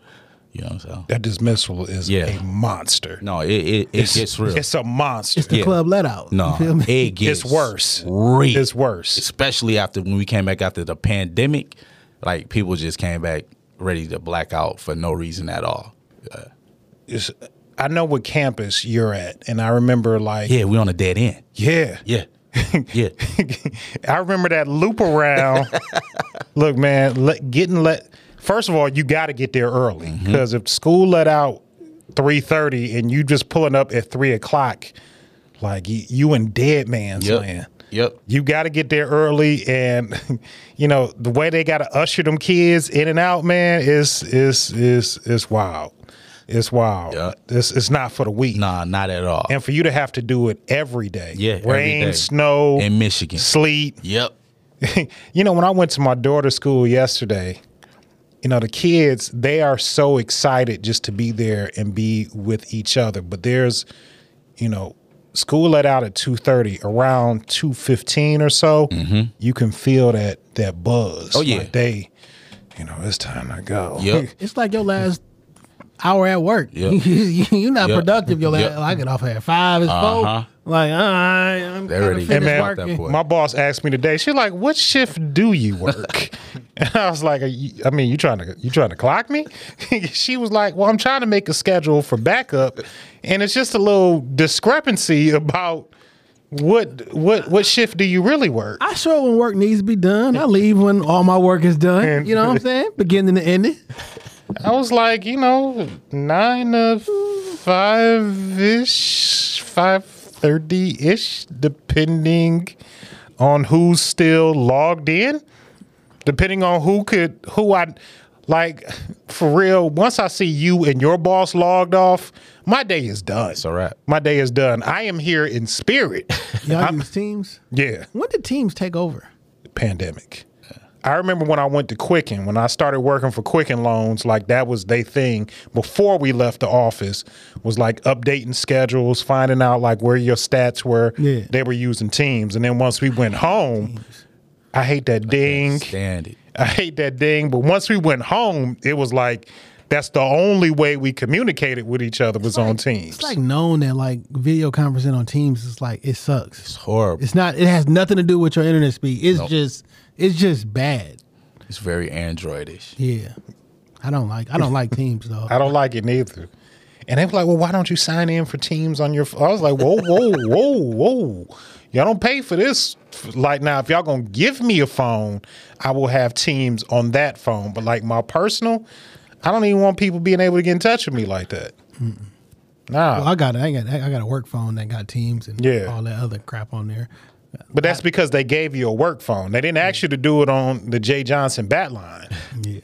You know, so. That dismissal is yeah. a monster. No, it, it, it it's, gets real. It's a monster. It's the yeah. club let out. No, you feel me? It gets it's worse. Real. It's worse. Especially after when we came back after the pandemic, like people just came back ready to black out for no reason at all. Uh, it's, I know what campus you're at, and I remember like yeah, we on a dead end. Yeah, yeah, yeah. I remember that loop around. Look, man, let, getting let. First of all, you got to get there early because mm-hmm. if school let out three thirty and you just pulling up at three o'clock, like you, you in dead man's yep. land. Yep. You got to get there early, and you know the way they got to usher them kids in and out, man, is is is is wild. It's wild. Yep. It's it's not for the weak. Nah, not at all. And for you to have to do it every day. Yeah. Rain, every day. Snow, in Michigan, sleet. Yep. You know, when I went to my daughter's school yesterday, you know, the kids, they are so excited just to be there and be with each other. But there's, you know. School let out at two thirty, around two fifteen or so, mm-hmm. you can feel that that buzz. Oh, yeah. Like they, you know, it's time to go. Yep. It's like your last hour at work. Yep. You're not yep. productive. Your last, yep. I get off at five, it's uh-huh. four. Like, all right, I'm already finished man, working. My boss asked me today, she's like, what shift do you work? And I was like, you, I mean, you trying to you trying to clock me? She was like, well, I'm trying to make a schedule for backup, and it's just a little discrepancy about what what what shift do you really work? I show up when work needs to be done. I leave when all my work is done. And, you know what I'm saying? Beginning to ending. I was like, you know, nine to five-ish, five. thirty-ish, depending on who's still logged in, depending on who could, who I, like, for real, once I see you and your boss logged off, my day is done. It's all right. My day is done. I am here in spirit. Y'all use Teams? Yeah. When did Teams take over? Pandemic. Yeah. I remember when I went to Quicken, when I started working for Quicken Loans, like that was their thing before we left the office, was like updating schedules, finding out like where your stats were. Yeah. They were using Teams. And then once we went home, Teams. I hate that ding. I can't stand it. I hate that ding. But once we went home, it was like that's the only way we communicated with each other was like, on Teams. It's like known that like video conferencing on Teams is like, it sucks. It's horrible. It's not, it has nothing to do with your internet speed. It's nope. just... It's just bad. It's very Android-ish. Yeah. I don't like I don't like Teams, though. I don't like it neither. And they were like, well, why don't you sign in for Teams on your phone? I was like, whoa, whoa, whoa, whoa. Y'all don't pay for this. Like, now, if y'all going to give me a phone, I will have Teams on that phone. But, like, my personal, I don't even want people being able to get in touch with me like that. Mm-mm. Nah. Well, I got, I got I got a work phone that got Teams and yeah. all that other crap on there. But that's because they gave you a work phone. They didn't ask you to do it on the Jay Johnson bat line. Yeah.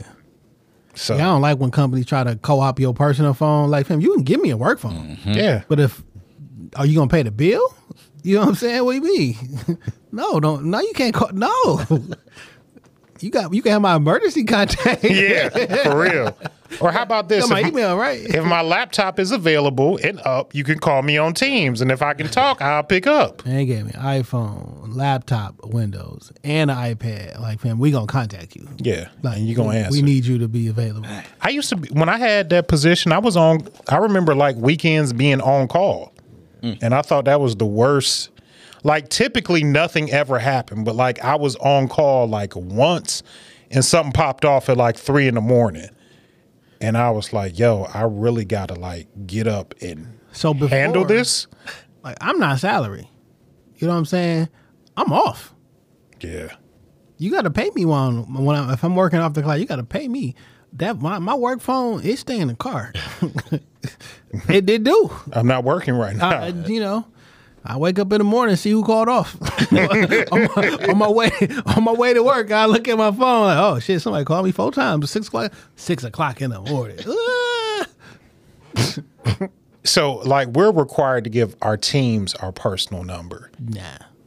So yeah, I don't like when companies try to co-op your personal phone. Like, fam, you can give me a work phone. Mm-hmm. Yeah. But if, are you going to pay the bill? You know what I'm saying? What do you mean? no, don't. No, you can't call. No. you got. You can have my emergency contact. Yeah, for real. Or how about this? Got my if, email, right? If my laptop is available and up, you can call me on Teams, and if I can talk, I'll pick up. They gave me iPhone, laptop, Windows, and an iPad. Like, fam, we gonna contact you. Yeah, like you gonna we, answer. We need you to be available. I used to be, when I had that position, I was on. I remember like weekends being on call, mm. and I thought that was the worst. Like, typically nothing ever happened, but like I was on call like once, and something popped off at like three in the morning. And I was like, yo, I really got to, like, get up and so before, handle this. Like, I'm not salary. You know what I'm saying? I'm off. Yeah. You got to pay me when, when I, if I'm working off the clock. You got to pay me. That my, my work phone, it stay in the car. it did do. I'm not working right now. I, you know, I wake up in the morning and see who called off. on, my, on my way on my way to work, I look at my phone like, oh shit, somebody called me four times. Six o'clock, six o'clock in the morning. So, like, we're required to give our teams our personal number. Nah.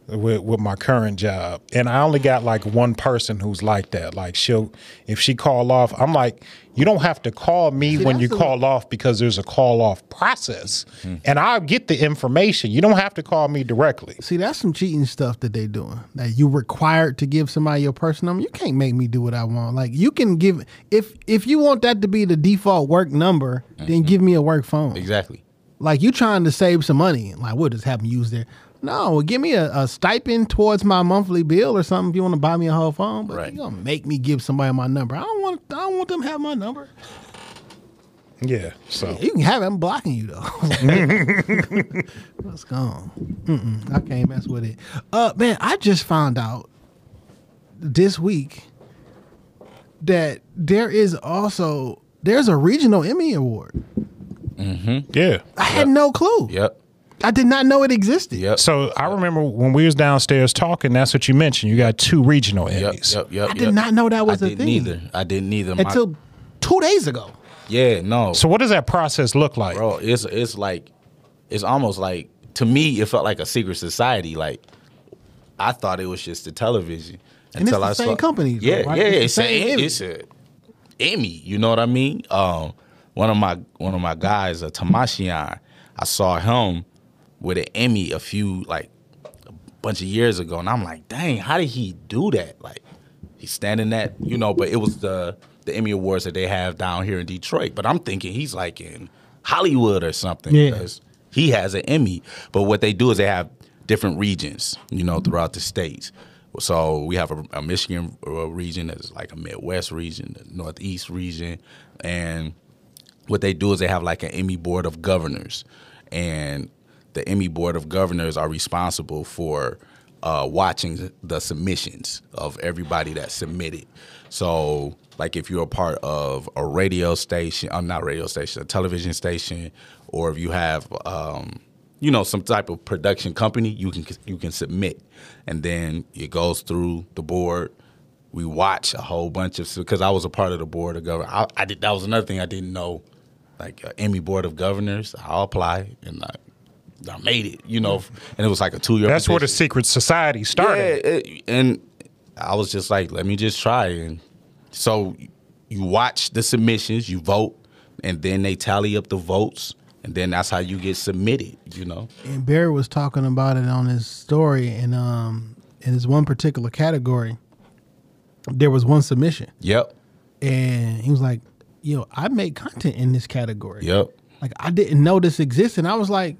With, with my current job, and I only got like one person who's like that. Like, she'll if she call off, I'm like, you don't have to call me See, when you call the... off because there's a call off process, mm-hmm. and I'll get the information. You don't have to call me directly. See, that's some cheating stuff that they doing. That you required to give somebody your personal number. You can't make me do what I want. Like, you can give if if you want that to be the default work number, mm-hmm. then give me a work phone. Exactly. Like, you trying to save some money. Like, we'll just have them use their. No, give me a, a stipend towards my monthly bill or something if you want to buy me a whole phone. But right. you're going to make me give somebody my number. I don't want I don't want them to have my number. Yeah. So you can have it. I'm blocking you though. Let's go. Mm-mm, I can't mess with it. Uh, man, I just found out this week that there is also there's a regional Emmy Award. Mm-hmm. Yeah. I yep. had no clue. Yep. I did not know it existed. Yep. So I remember when we was downstairs talking, that's what you mentioned. You got two regional Emmys. Yep, yep, yep, I did yep. not know that was I a didn't thing. Either. I didn't either. Until My... two days ago. Yeah, no. So what does that process look like? Bro, it's it's like, it's almost like, to me, it felt like a secret society. Like, I thought it was just the television. And until it's the I same saw... company. Though, yeah, right? yeah, it's, it's, the same a, it's a Emmy. You know what I mean? Um, one of my one of my guys, a Tamashian, I saw him with an Emmy a few, like, a bunch of years ago. And I'm like, dang, how did he do that? Like, he's standing that, you know, but it was the, the Emmy Awards that they have down here in Detroit. But I'm thinking he's, like, in Hollywood or something. Yeah. Because he has an Emmy. But what they do is they have different regions, you know, throughout the states. So we have a, a Michigan region that's, like, a Midwest region, a Northeast region. And what they do is they have, like, an Emmy Board of Governors. And the Emmy Board of Governors are responsible for uh, watching the submissions of everybody that submitted. So, like, if you're a part of a radio station, I'm not radio station, a television station, or if you have, um, you know, some type of production company, you can you can submit, and then it goes through the board. We watch a whole bunch of because I was a part of the board of governors. I, I did that was another thing I didn't know, like uh, Emmy Board of Governors. I'll apply and I. I made it, you know, and it was like a two-year That's position. Where the secret society started. Yeah, it, and I was just like, let me just try. And so you watch the submissions, you vote, and then they tally up the votes, and then that's how you get submitted, you know. And Barry was talking about it on his story, and um, in this one particular category, there was one submission. Yep. And he was like, yo, I made content in this category. Yep. Like, I didn't know this existed. And I was like,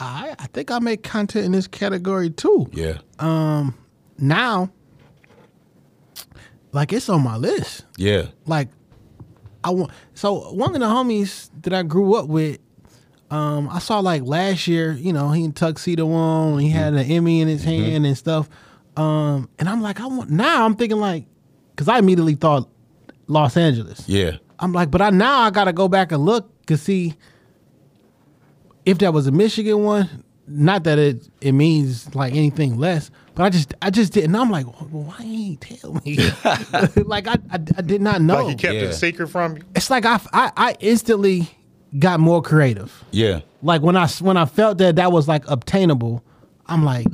I, I think I make content in this category too. Yeah. Um. Now, like, it's on my list. Yeah. Like, I want. So one of the homies that I grew up with, um, I saw like last year. You know, he in tuxedo on. He mm-hmm. had an Emmy in his mm-hmm. hand and stuff. Um, and I'm like, I want. Now I'm thinking like, because I immediately thought Los Angeles. Yeah. I'm like, but I now I gotta go back and look to see. If that was a Michigan one, not that it it means like anything less, but I just I just didn't. I'm like, well, why ain't he tell me? Like I, I I did not know. Like he kept yeah. it secret from you. It's like I, I I instantly got more creative. Yeah. Like when I when I felt that that was like obtainable, I'm like,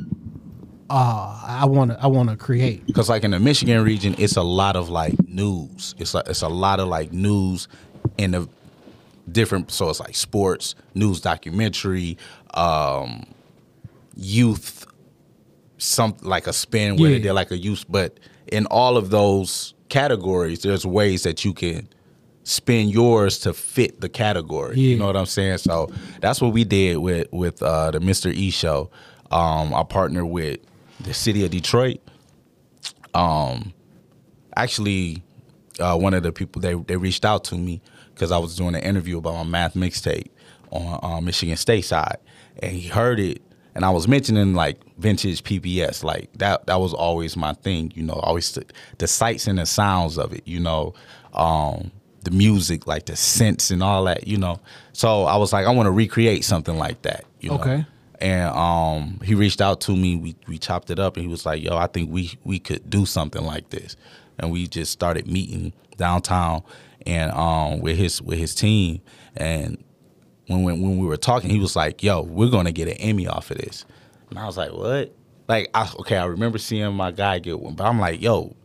ah, oh, I wanna I wanna create. Because like in the Michigan region, it's a lot of like news. It's like it's a lot of like news in the. Different, so it's like sports, news, documentary, um, youth, some like a spin where yeah. they're like a youth. But in all of those categories, there's ways that you can spin yours to fit the category. Yeah. You know what I'm saying? So that's what we did with with uh, the Mister E show. Um, I partnered with the city of Detroit. Um, actually, uh, one of the people they they reached out to me. Because I was doing an interview about my math mixtape on uh, Michigan State side, and he heard it, and I was mentioning like vintage P B S, like that. That was always my thing, you know. Always the, the sights and the sounds of it, you know, um, the music, like the synths and all that, you know. So I was like, I want to recreate something like that, you know. Okay. And um, he reached out to me. We we chopped it up, and he was like, "Yo, I think we we could do something like this." And we just started meeting downtown. And um, with his with his team, and when, when when we were talking, he was like, "Yo, we're gonna get an Emmy off of this," and I was like, "What?" Like, I, okay, I remember seeing my guy get one, but I'm like, "Yo,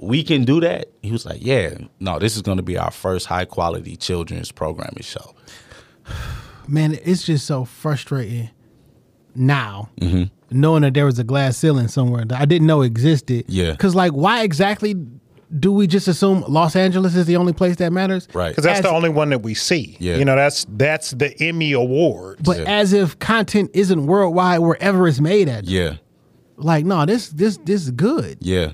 we can do that." He was like, "Yeah, no, this is gonna be our first high quality children's programming show." Man, it's just so frustrating now, mm-hmm. knowing that there was a glass ceiling somewhere that I didn't know existed. Yeah, because like, why exactly? Do we just assume Los Angeles is the only place that matters? Right. Because that's as, the only one that we see. Yeah. You know, that's that's the Emmy Awards. But yeah. as if content isn't worldwide wherever it's made at. Yeah. Like, no, this this this is good. Yeah.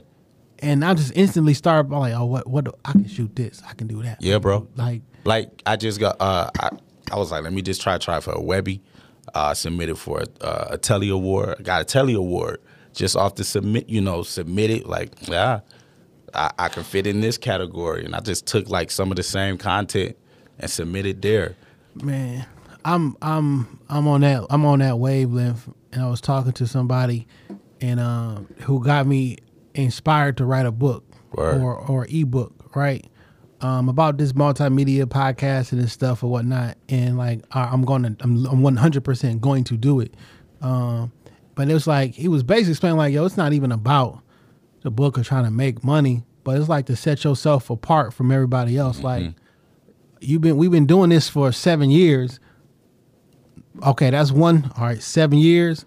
And I just instantly started by like, oh, what, what? I can shoot this. I can do that. Yeah, bro. Like, like I just got, uh, I, I was like, let me just try, try for a Webby. Uh, submitted for a, uh, a Telly Award. I got a Telly Award just off the submit, you know, submitted. Like, yeah, I, I can fit in this category. And I just took like some of the same content and submitted there. Man, I'm, I'm, I'm on that, I'm on that wavelength. And I was talking to somebody, and um, who got me inspired to write a book Word. or or ebook, right? Um, about this multimedia podcast and this stuff or whatnot. And like, I, I'm going to, I'm, I'm one hundred percent going to do it. Um, but it was like, he was basically explaining like, yo, it's not even about the book or trying to make money, but it's like to set yourself apart from everybody else. Mm-hmm. Like, you've been, we've been doing this for seven years. Okay, that's one. All right, seven years.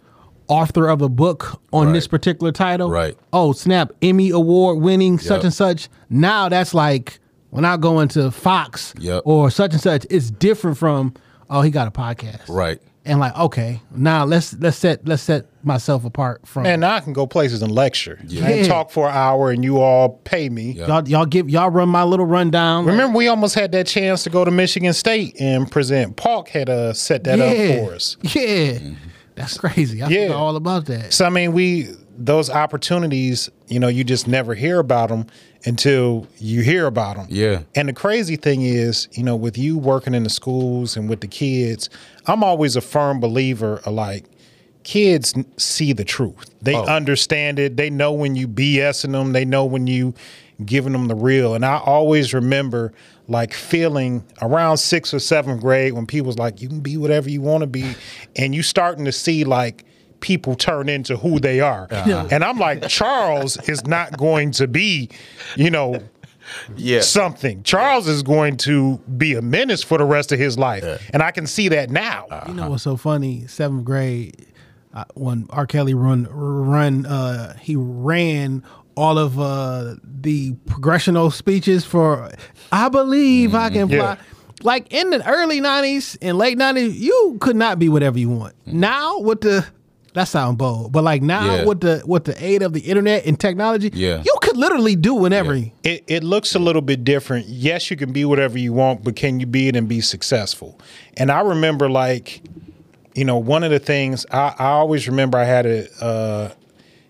Author of a book on right. this particular title. Right. Oh, snap, Emmy Award winning, yep. such and such. Now that's like, when I go into Fox yep. or such and such, it's different from, oh, he got a podcast. Right. And like, okay, now let's let's set let's set myself apart from. Man, now I can go places and lecture. Yeah. I can talk for an hour and you all pay me. Yep. Y'all y'all give y'all run my little rundown. Remember, we almost had that chance to go to Michigan State and present. Park had uh, set that yeah. up for us. Yeah. Mm-hmm. That's crazy. I yeah. forgot all about that. So, I mean, we those opportunities, you know, you just never hear about them until you hear about them. Yeah. And the crazy thing is, you know, with you working in the schools and with the kids, I'm always a firm believer of like, kids see the truth. They oh. understand it. They know when you BSing them. They know when you giving them the real. And I always remember like feeling around sixth or seventh grade when people was like, you can be whatever you want to be. And you starting to see like people turn into who they are. Uh-huh. And I'm like, Charles is not going to be, you know, yeah. something. Charles is going to be a menace for the rest of his life. Yeah. And I can see that now. Uh-huh. You know what's so funny? Seventh grade, uh, when R. Kelly run, run uh, he ran all of uh, the progressional speeches for I Believe mm-hmm. I Can Fly. Yeah. Like in the early nineties and late nineties, you could not be whatever you want. Mm-hmm. Now with the, that sounds bold, but like now yeah. with the with the aid of the internet and technology, yeah. you could literally do whatever. Yeah. It, it looks a little bit different. Yes, you can be whatever you want, but can you be it and be successful? And I remember like, you know, one of the things, I, I always remember I had a, uh,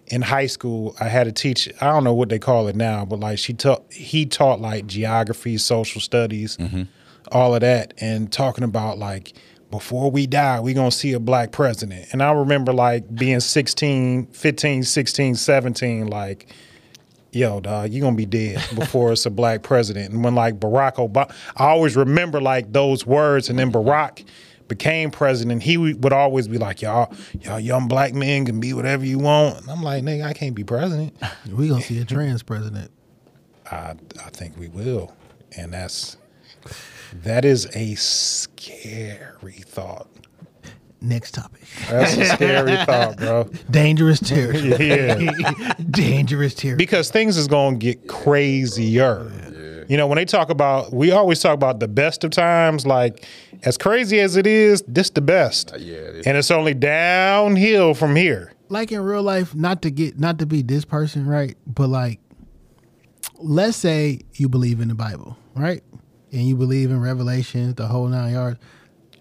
in high school, I had a teacher, I don't know what they call it now, but like she taught, he taught like geography, social studies, mm-hmm. all of that, and talking about like, before we die, we're going to see a black president. And I remember like being sixteen, fifteen, sixteen, seventeen, like, yo, dog, you're going to be dead before it's a black president. And when like Barack Obama, I always remember like those words, and then Barack became president, he would always be like, y'all, y'all young black men can be whatever you want. And I'm like, nigga, I can't be president. We gonna see a trans president. I I think we will, and that's that is a scary thought. Next topic. That's a scary thought, bro. Dangerous territory. Yeah, dangerous territory. Because things is gonna get crazier. Yeah. You know, when they talk about, we always talk about the best of times, like. As crazy as it is, this the best. Uh, yeah, it and it's only downhill from here. Like in real life, not to get, not to be this person, right? But like, let's say you believe in the Bible, right? And you believe in Revelation, the whole nine yards.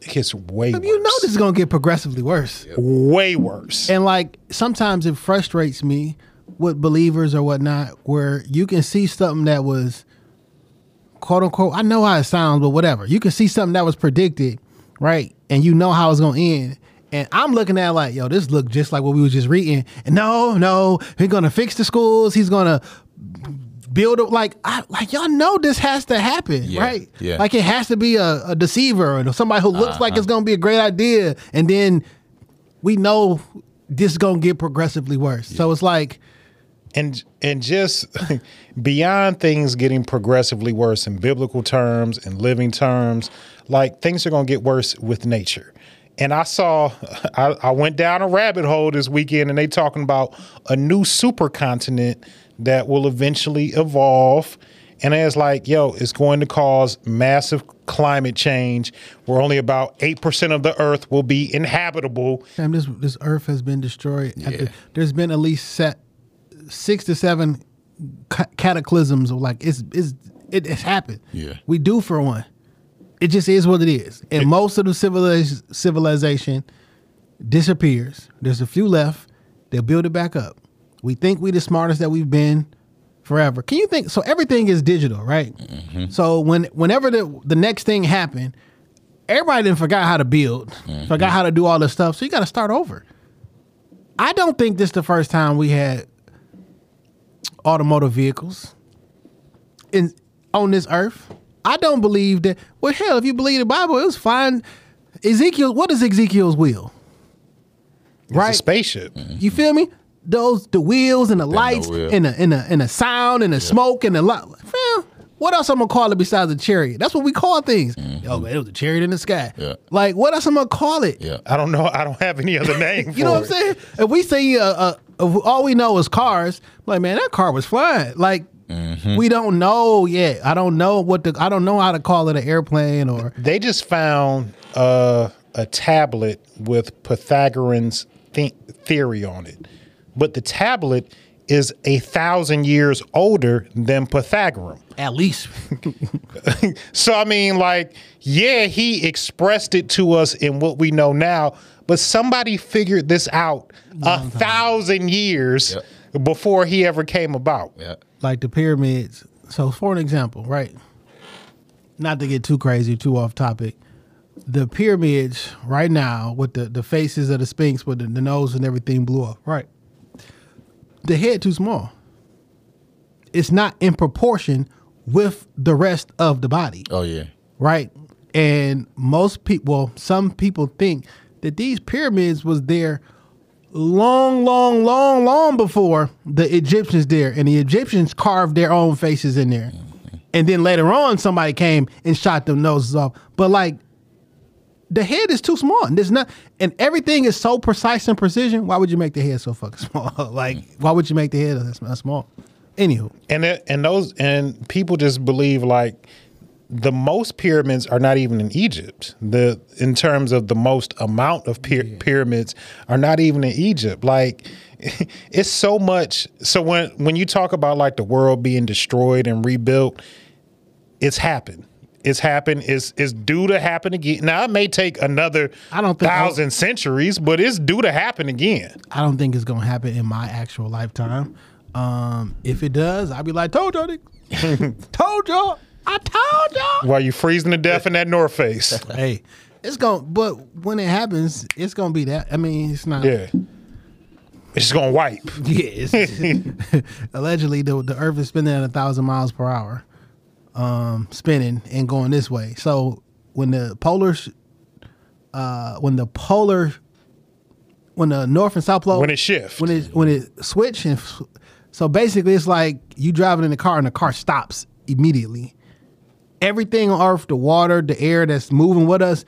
It gets way worse. You know this is going to get progressively worse. Yep. Way worse. And like, sometimes it frustrates me with believers or whatnot, where you can see something that was, quote unquote, I know how it sounds, but whatever. You can see something that was predicted, right? And you know how it's going to end. And I'm looking at like, yo, this looked just like what we were just reading. And no, no, he's going to fix the schools. He's going to build up. Like, I, like y'all know this has to happen, yeah, right? Yeah. Like it has to be a, a deceiver or somebody who looks uh-huh. like it's going to be a great idea. And then we know this is going to get progressively worse. Yeah. So it's like, And and just beyond things getting progressively worse in biblical terms and living terms, like things are going to get worse with nature. And I saw, I, I went down a rabbit hole this weekend, and they talking about a new supercontinent that will eventually evolve. And it's like, yo, it's going to cause massive climate change where only about eight percent of the earth will be inhabitable. And this, this earth has been destroyed. Yeah. After, there's been at least set. six to seven ca cataclysms of like it's it's it, it's happened. Yeah, we do for one. It just is what it is. And it, most of the civilization civilization disappears. There's a few left. They'll build it back up. We think we the smartest that we've been forever. Can you think? So everything is digital, right? Mm-hmm. So when whenever the the next thing happened, everybody then forgot how to build, mm-hmm. forgot how to do all this stuff. So you got to start over. I don't think this is the first time we had automotive vehicles in on this earth. I don't believe that. Well, hell, if you believe the Bible, it was fine. Ezekiel, what is Ezekiel's wheel? It's right, a spaceship. Mm-hmm. You feel me? Those the wheels and the There's lights no and the and the and the sound and the yeah. smoke and the light. Well, what else I'm gonna call it besides a chariot? That's what we call things. Mm-hmm. Oh, man, it was a chariot in the sky. Yeah. Like what else I'm gonna call it? Yeah. I don't know. I don't have any other name. You know what I'm saying? If we say uh, uh, if all we know is cars, like man, that car was flying. Like mm-hmm. we don't know yet. I don't know what the I don't know how to call it an airplane or. They just found uh, a tablet with Pythagorean's th theory on it. But the tablet is a thousand years older than Pythagorean. At least. So, I mean, like, yeah, he expressed it to us in what we know now, but somebody figured this out Long a time. thousand years yep. before he ever came about. Yep. Like the pyramids. So, for an example, right? Not to get too crazy, too off topic. The pyramids right now with the, the faces of the Sphinx with the, the nose and everything blew up, right? The head too small. It's not in proportion with the rest of the body. Oh, yeah. Right? And most people, well, some people think that these pyramids was there long, long, long, long before the Egyptians there. And the Egyptians carved their own faces in there. Mm-hmm. And then later on, somebody came and shot them noses off. But, like, the head is too small. And there's not, and everything is so precise and precision. Why would you make the head so fucking small? Like, why would you make the head that small? Anywho, and it, and those and people just believe like the most pyramids are not even in Egypt. The in terms of the most amount of py yeah. pyramids are not even in Egypt. Like, it's so much. So when when you talk about like the world being destroyed and rebuilt, it's happened. It's happened. It's, it's due to happen again. Now, it may take another I don't think thousand I'll, centuries, but it's due to happen again. I don't think it's going to happen in my actual lifetime. Um, if it does, I'll be like, told y'all, told y'all, I told y'all. While you freezing to death in that North Face. Hey, it's going to, but when it happens, it's going to be that. I mean, it's not. Yeah. It's just going to wipe. Yeah. It's, it's, allegedly, the, the earth is spinning at a thousand miles per hour. Um, spinning and going this way. So when the polar, uh, when the polar, when the north and south pole, when it shifts, when it when it switch, and so basically it's like you driving in the car and the car stops immediately. Everything on Earth, the water, the air that's moving with us,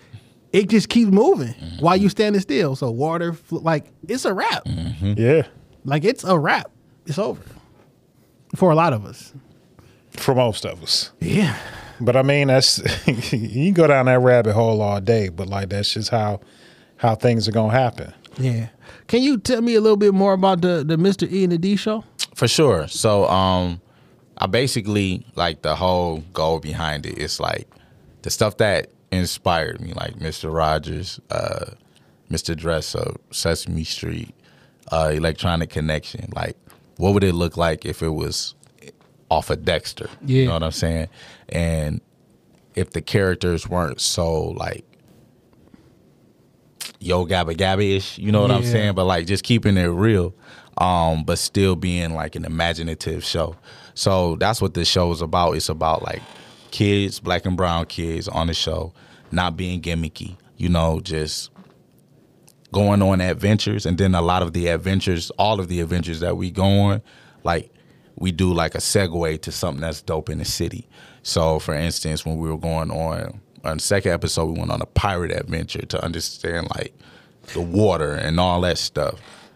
it just keeps moving mm-hmm. while you standing still. So water, like it's a wrap. Mm-hmm. Yeah, like it's a wrap. It's over for a lot of us. For most of us. Yeah. But I mean, that's you can go down that rabbit hole all day, but like that's just how how things are gonna happen. Yeah. Can you tell me a little bit more about the, the Mister E and the D show? For sure. So um I basically like the whole goal behind it is like the stuff that inspired me, like Mister Rogers, uh Mister Dress Up, Sesame Street, uh Electronic Connection. Like what would it look like if it was off of Dexter, yeah. You know what I'm saying? And if the characters weren't so, like, yo gabba gabba-ish, you know what yeah. I'm saying? But, like, just keeping it real, um, but still being, like, an imaginative show. So that's what this show is about. It's about, like, kids, black and brown kids on the show, not being gimmicky, you know, just going on adventures. And then a lot of the adventures, all of the adventures that we go on, like, we do like a segue to something that's dope in the city. So, for instance, when we were going on, on the second episode, we went on a pirate adventure to understand like the water and all that stuff.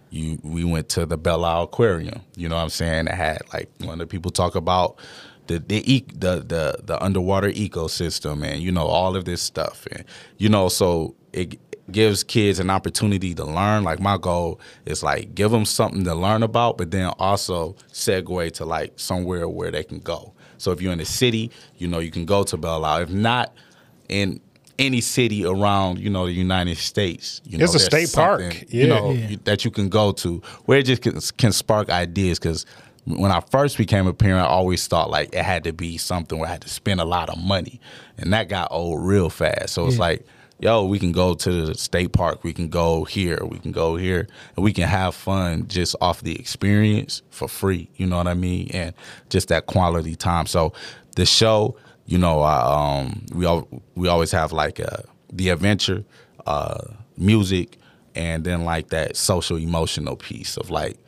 You, we went to the Belle Isle Aquarium, you know what I'm saying? It had like one of the people talk about the the, the the the underwater ecosystem and, you know, all of this stuff. And, you know, so it gives kids an opportunity to learn. Like my goal is like give them something to learn about, but then also segue to like somewhere where they can go. So if you're in the city, you know, you can go to Belleau. If not in any city around, you know, the United States, you know, it's a state park, yeah, you know, yeah. that you can go to where it just can, can spark ideas. Because when I first became a parent, I always thought like it had to be something where I had to spend a lot of money, and that got old real fast. So it's yeah. like, yo, we can go to the state park, we can go here, we can go here, and we can have fun just off the experience for free, you know what I mean? And just that quality time. So the show, you know, uh, um, we all, we always have like uh, the adventure, uh, music, and then like that social emotional piece of like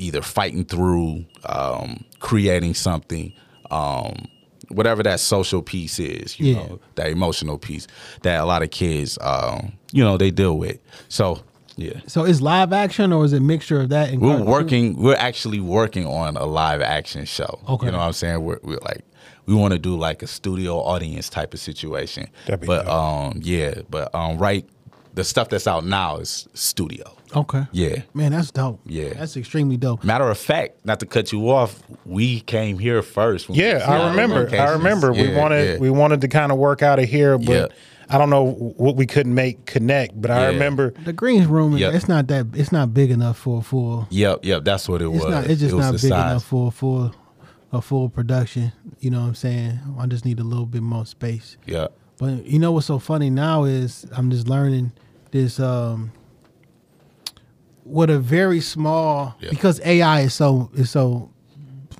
either fighting through, um, creating something, um, whatever that social piece is, you yeah. know, that emotional piece that a lot of kids, um, you know, they deal with. So, yeah. So is live action or is it a mixture of that? And we're working, we're actually working on a live action show. Okay. You know what I'm saying? We're, we're like, we want to do like a studio audience type of situation. That'd be but, cool. um, yeah, but um, right, the stuff that's out now is studio. Okay. Yeah. Man, that's dope. Yeah. That's extremely dope. Matter of fact, not to cut you off, we came here first. When yeah, we I remember. I remember. Yeah, we wanted yeah. we wanted to kind of work out of here, but yeah. I don't know what we couldn't make connect. But I yeah. remember the Greens room. Yep. It's not that. It's not big enough for a full. Yep. Yep. That's what it it's was. Not, it's just it was not big size. Enough for a full a full production. You know what I'm saying? I just need a little bit more space. Yeah. But you know what's so funny now is I'm just learning this. Um, What a very small yeah. because A I is so is so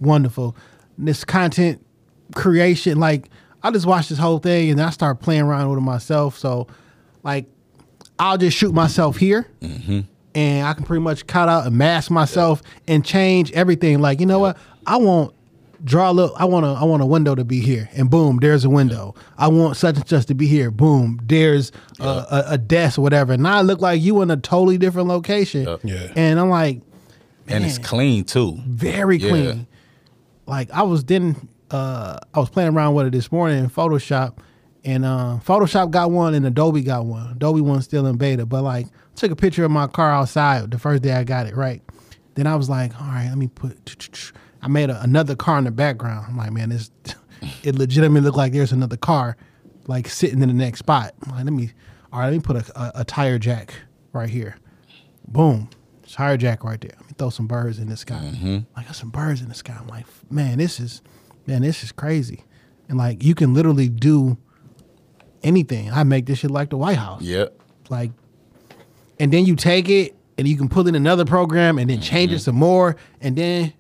wonderful. This content creation, like I just watch this whole thing and then I start playing around with it myself. So, like, I'll just shoot myself here, mm-hmm. and I can pretty much cut out and mask myself yeah. and change everything. Like, you know yeah. what? I want draw a little. I want a I want a window to be here, and boom, there's a window. Yeah. I want such and such to be here. Boom, there's yeah. a, a, a desk, or whatever. And I look like you in a totally different location. Yeah, yeah. And I'm like, man, and it's clean too, very yeah. clean. Like I was then, uh, I was playing around with it this morning in Photoshop, and uh, Photoshop got one, and Adobe got one. Adobe one's still in beta, but like I took a picture of my car outside the first day I got it. Right, then I was like, all right, let me put. I made a, another car in the background. I'm like, man, this it legitimately looked like there's another car, like sitting in the next spot. I'm like, let me, all right, let me put a, a, a tire jack right here. Boom, tire jack right there. Let me throw some birds in the sky. Mm-hmm. I got some birds in the sky. I'm like, man, this is, man, this is crazy. And like, you can literally do anything. I make this shit like the White House. Yep. Like, and then you take it and you can pull in another program and then change mm-hmm. it some more and then.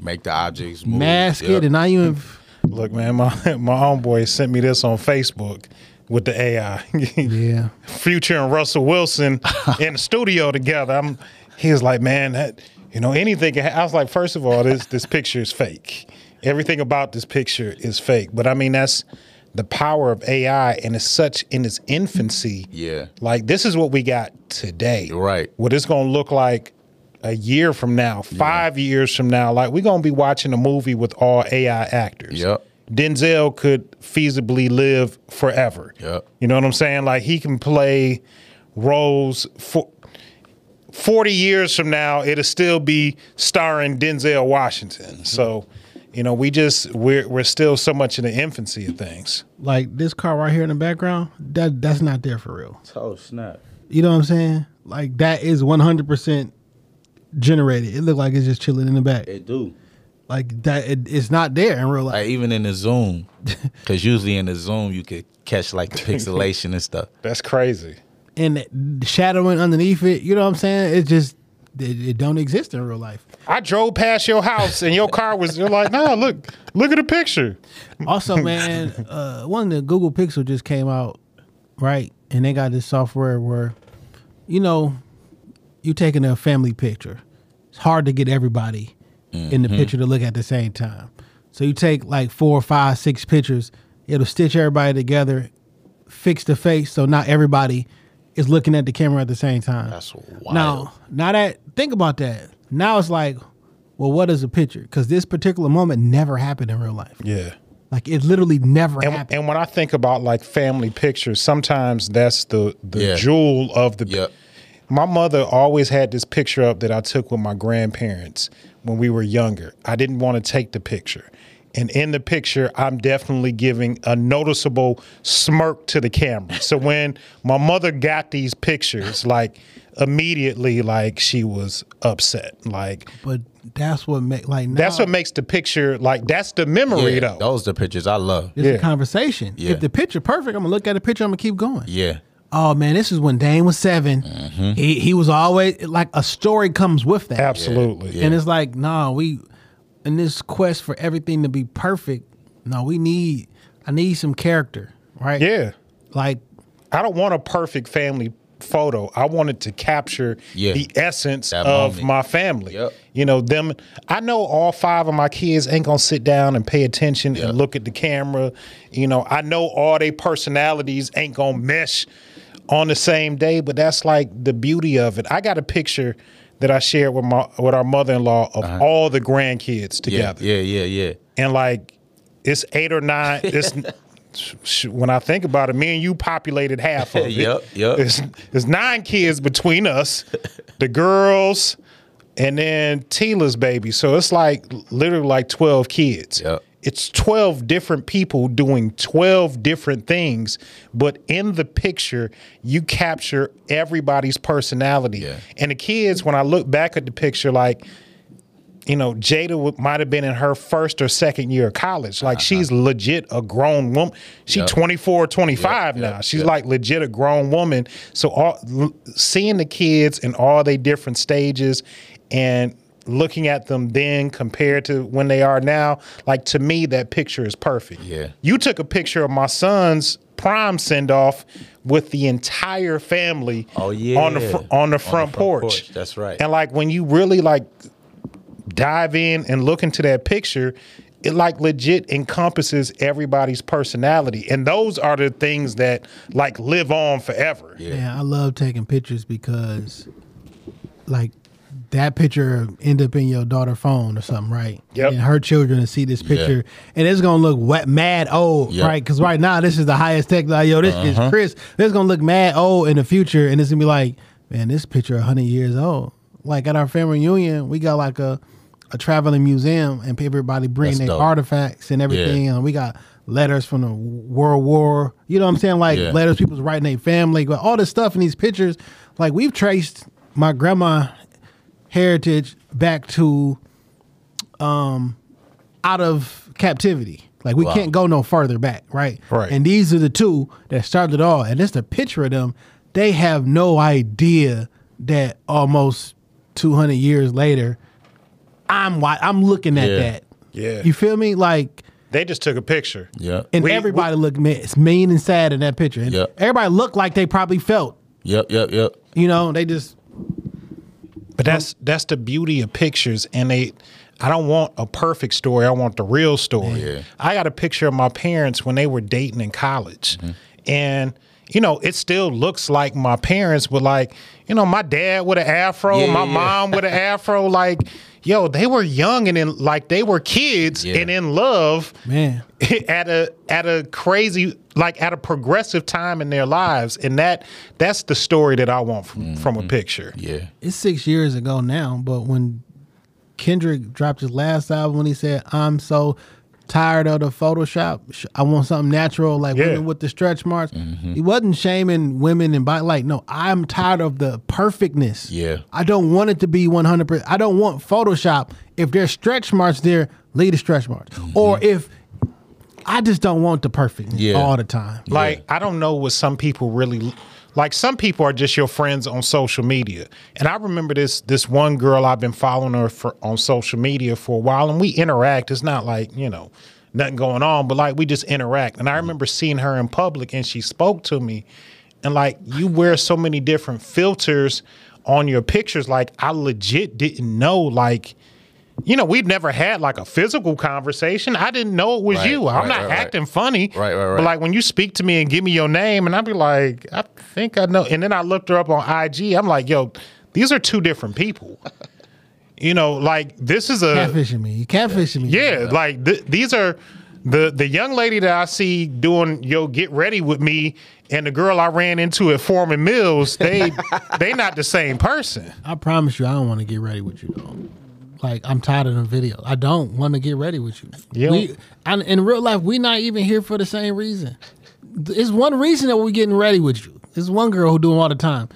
Make the objects move. Mask yep. it, and I even look, man. My my homeboy sent me this on Facebook with the A I. Yeah, Future and Russell Wilson in the studio together. I'm. He was like, man, that you know anything. I was like, first of all, this this picture is fake. Everything about this picture is fake. But I mean, that's the power of A I, and it's such in its infancy. Yeah, like this is what we got today. Right. What it's gonna look like. A year from now, five yeah. years from now, like we're gonna be watching a movie with all A I actors. Yep. Denzel could feasibly live forever. Yep. You know what I'm saying? Like he can play roles for forty years from now, it'll still be starring Denzel Washington. Mm-hmm. So, you know, we just we're we're still so much in the infancy of things. Like this car right here in the background, that that's not there for real. Oh snap! You know what I'm saying? Like that is one hundred percent. Generated. It looked like it's just chilling in the back. It do. Like that. It, it's not there in real life. Like even in the Zoom, because usually in the Zoom you could catch like the pixelation and stuff. That's crazy. And the shadowing underneath it. You know what I'm saying? It just it, it don't exist in real life. I drove past your house and your car was. You're like, no, look, look at the picture. Also, man, uh, one the Google Pixel just came out, right? And they got this software where, you know. You taking a family picture. It's hard to get everybody mm-hmm. in the picture to look at the same time. So you take like four, five, six pictures. It'll stitch everybody together, fix the face, so not everybody is looking at the camera at the same time. That's wild. Now, now that think about that. Now it's like, well, what is a picture? Because this particular moment never happened in real life. Yeah. Like, it literally never and, happened. And when I think about, like, family pictures, sometimes that's the, the yeah. jewel of the yep. – my mother always had this picture up that I took with my grandparents when we were younger. I didn't want to take the picture. And in the picture, I'm definitely giving a noticeable smirk to the camera. So when my mother got these pictures, like, immediately, like, she was upset. Like, but that's what make like now, that's what makes the picture, like, that's the memory yeah, though. Those are the pictures I love. It's yeah. a conversation. Yeah. If the picture perfect, I'm gonna look at the picture. I'm gonna keep going. Yeah. Oh man, this is when Dane was seven. Mm-hmm. He he was always like a story comes with that. Absolutely. Yeah. And it's like, nah, we. In this quest for everything to be perfect, no, we need, I need some character, right? Yeah. Like, I don't want a perfect family photo. I wanted to capture yeah, the essence of moment. My family. Yep. You know, them, I know all five of my kids ain't gonna sit down and pay attention yep. and look at the camera. You know, I know all their personalities ain't gonna mesh on the same day, but that's like the beauty of it. I got a picture that I shared with my with our mother-in-law of uh-huh. all the grandkids together. Yeah, yeah, yeah, yeah. And like, it's eight or nine. It's when I think about it, me and you populated half of it. Yep, yep. It's, it's nine kids between us, the girls, and then Tila's baby. So it's like literally like twelve kids. Yep. It's twelve different people doing twelve different things, but in the picture, you capture everybody's personality. Yeah. And the kids, when I look back at the picture, like, you know, Jada might have been in her first or second year of college. Like, uh-huh. she's legit a grown woman. She's yep. twenty-four, twenty-five yep, now. Yep, she's yep. like legit a grown woman. So all, seeing the kids in all their different stages and looking at them then compared to when they are now, like, to me, that picture is perfect. Yeah. You took a picture of my son's prom send-off with the entire family oh, yeah. on the fr on the front, on the front porch. porch. That's right. And, like, when you really, like, dive in and look into that picture, it, like, legit encompasses everybody's personality. And those are the things that, like, live on forever. Yeah, yeah I love taking pictures because, like, that picture end up in your daughter's phone or something, right? Yep. And her children to see this picture, yeah. and it's gonna look wet, mad old, yep. right? Because right now this is the highest tech. Like, yo, this uh -huh. is Chris. This is gonna look mad old in the future, and it's gonna be like, man, this picture a hundred years old. Like, at our family reunion, we got like a a traveling museum, and everybody bring their artifacts and everything, yeah. and we got letters from the World War. You know what I'm saying? Like yeah. letters people's writing their family, but all this stuff in these pictures. Like, we've traced my grandma. Heritage back to um out of captivity. Like, we wow. can't go no further back, right? Right. And these are the two that started it all. And it's the picture of them. They have no idea that almost two hundred years later, I'm I'm looking at yeah. that. Yeah. You feel me? Like, they just took a picture. Yeah. And we, everybody we, looked it's mean and sad in that picture. And yep. everybody looked like they probably felt. Yep, yep, yep. You know, they just But that's that's the beauty of pictures, and they. I don't want a perfect story. I want the real story. Yeah. I got a picture of my parents when they were dating in college, mm-hmm. and you know it still looks like my parents were like, you know, my dad with an afro, yeah, my yeah. mom with an afro. Like, yo, they were young and in, like they were kids yeah. and in love, man. At a at a crazy like at a progressive time in their lives, and that that's the story that I want from, mm-hmm. from a picture. Yeah, it's six years ago now, but when Kendrick dropped his last album, when he said, "I'm so tired of the Photoshop, I want something natural," like yeah. women with the stretch marks, mm-hmm. he wasn't shaming women and by like, no, I'm tired of the perfectness. Yeah, I don't want it to be one hundred percent. I don't want Photoshop. If there's stretch marks there, leave the stretch marks, mm-hmm. or if I just don't want the perfect yeah. all the time. Like, yeah. I don't know what some people really, like some people are just your friends on social media. And I remember this this one girl, I've been following her for, on social media for a while, and we interact. It's not like, you know, nothing going on, but like we just interact. And I remember seeing her in public and she spoke to me, and like, you wear so many different filters on your pictures. Like, I legit didn't know, like, you know, we've never had like a physical conversation. I didn't know it was right, you. I'm right, not right, acting right. funny. Right, right, right. But like, when you speak to me and give me your name, and I'd be like, I think I know. And then I looked her up on I G. I'm like, yo, these are two different people. You know, like, this is a catfishing me. You catfishing me. Yeah, yeah. like th these are The the young lady that I see doing yo get ready with me and the girl I ran into at Foreman Mills, they they not the same person. I promise you, I don't want to get ready with you though. Like, I'm tired of the video. I don't want to get ready with you. Yep. We, I, in real life, we not even here for the same reason. It's one reason that we're getting ready with you. There's one girl who do them all the time.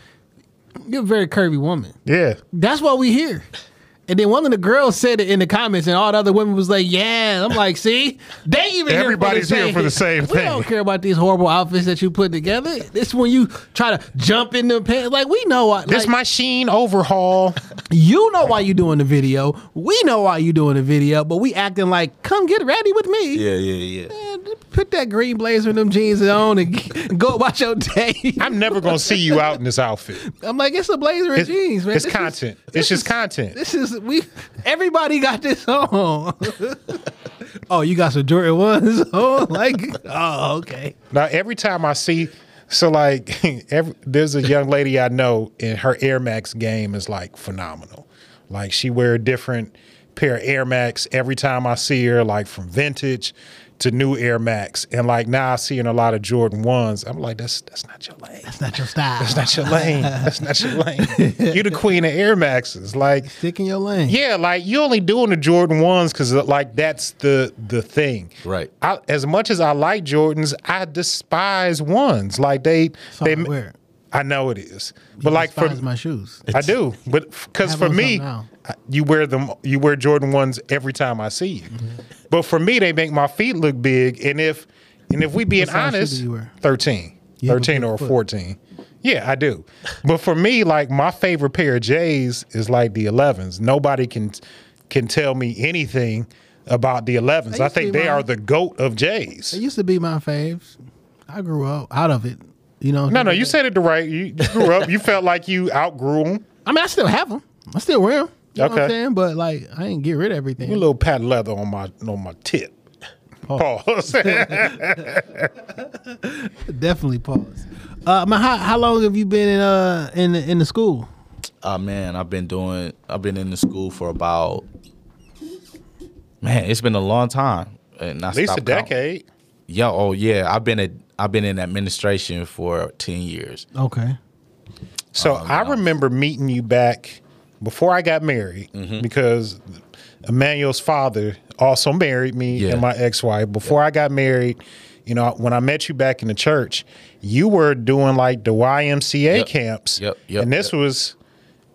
You're a very curvy woman. Yeah. That's why we here. And then one of the girls said it in the comments, and all the other women was like, yeah. I'm like, see? They even Everybody's here for, here for the same thing. We don't care about these horrible outfits that you put together. This when you try to jump in the pants. Like, we know. Like, this my sheen overhaul. You know why you doing the video. We know why you doing the video, but we acting like, come get ready with me. Yeah, yeah, yeah. Man, put that green blazer and them jeans on and go about your day. I'm never going to see you out in this outfit. I'm like, it's a blazer and it's, jeans, man. It's this content. Is, it's just is, content. This is. We everybody got this on. Oh, you got some Jordan ones on? Like, oh, okay. Now every time I see, so like, every, there's a young lady I know, and her Air Max game is like phenomenal. Like, she wear a different pair of Air Max every time I see her, like from vintage to new Air Max, and like now I see in a lot of Jordan ones. I'm like, that's that's not your lane. That's not your style. That's not your lane. That's not your lane. You the queen of Air Maxes. Like, stick in your lane. Yeah, like you only doing the Jordan ones because like that's the the thing. Right. I, as much as I like Jordans, I despise ones. Like they so they. Weird. I know it is, but you like for my shoes, I do. But because for me, I, you wear them, you wear Jordan ones every time I see you. Mm-hmm. But for me, they make my feet look big. And if, and if we being honest, thirteen, you thirteen or fourteen. Yeah, I do. But for me, like my favorite pair of J's is like the elevens. Nobody can, can tell me anything about the elevens. I think they my, are the GOAT of J's. They used to be my faves. I grew up out of it. You know, no, no, you said it the right. You grew up. You felt like you outgrew them. I mean, I still have them. I still wear them. You okay. know what I'm saying? But like, I ain't get rid of everything. You a little patent leather on my on my tip. Pause. pause. Definitely pause. Uh, man, how how long have you been in uh in the, in the school? Uh man, I've been doing. I've been in the school for about. Man, it's been a long time, and I at least a decade. Counting. Yeah. Oh yeah, I've been a. I've been in administration for ten years. Okay. So um, I remember meeting you back before I got married, mm-hmm. because Emmanuel's father also married me, yeah. and my ex-wife. Before yeah. I got married, you know, when I met you back in the church, you were doing like the Y M C A yep. camps. Yep. Yep. And this yep. was,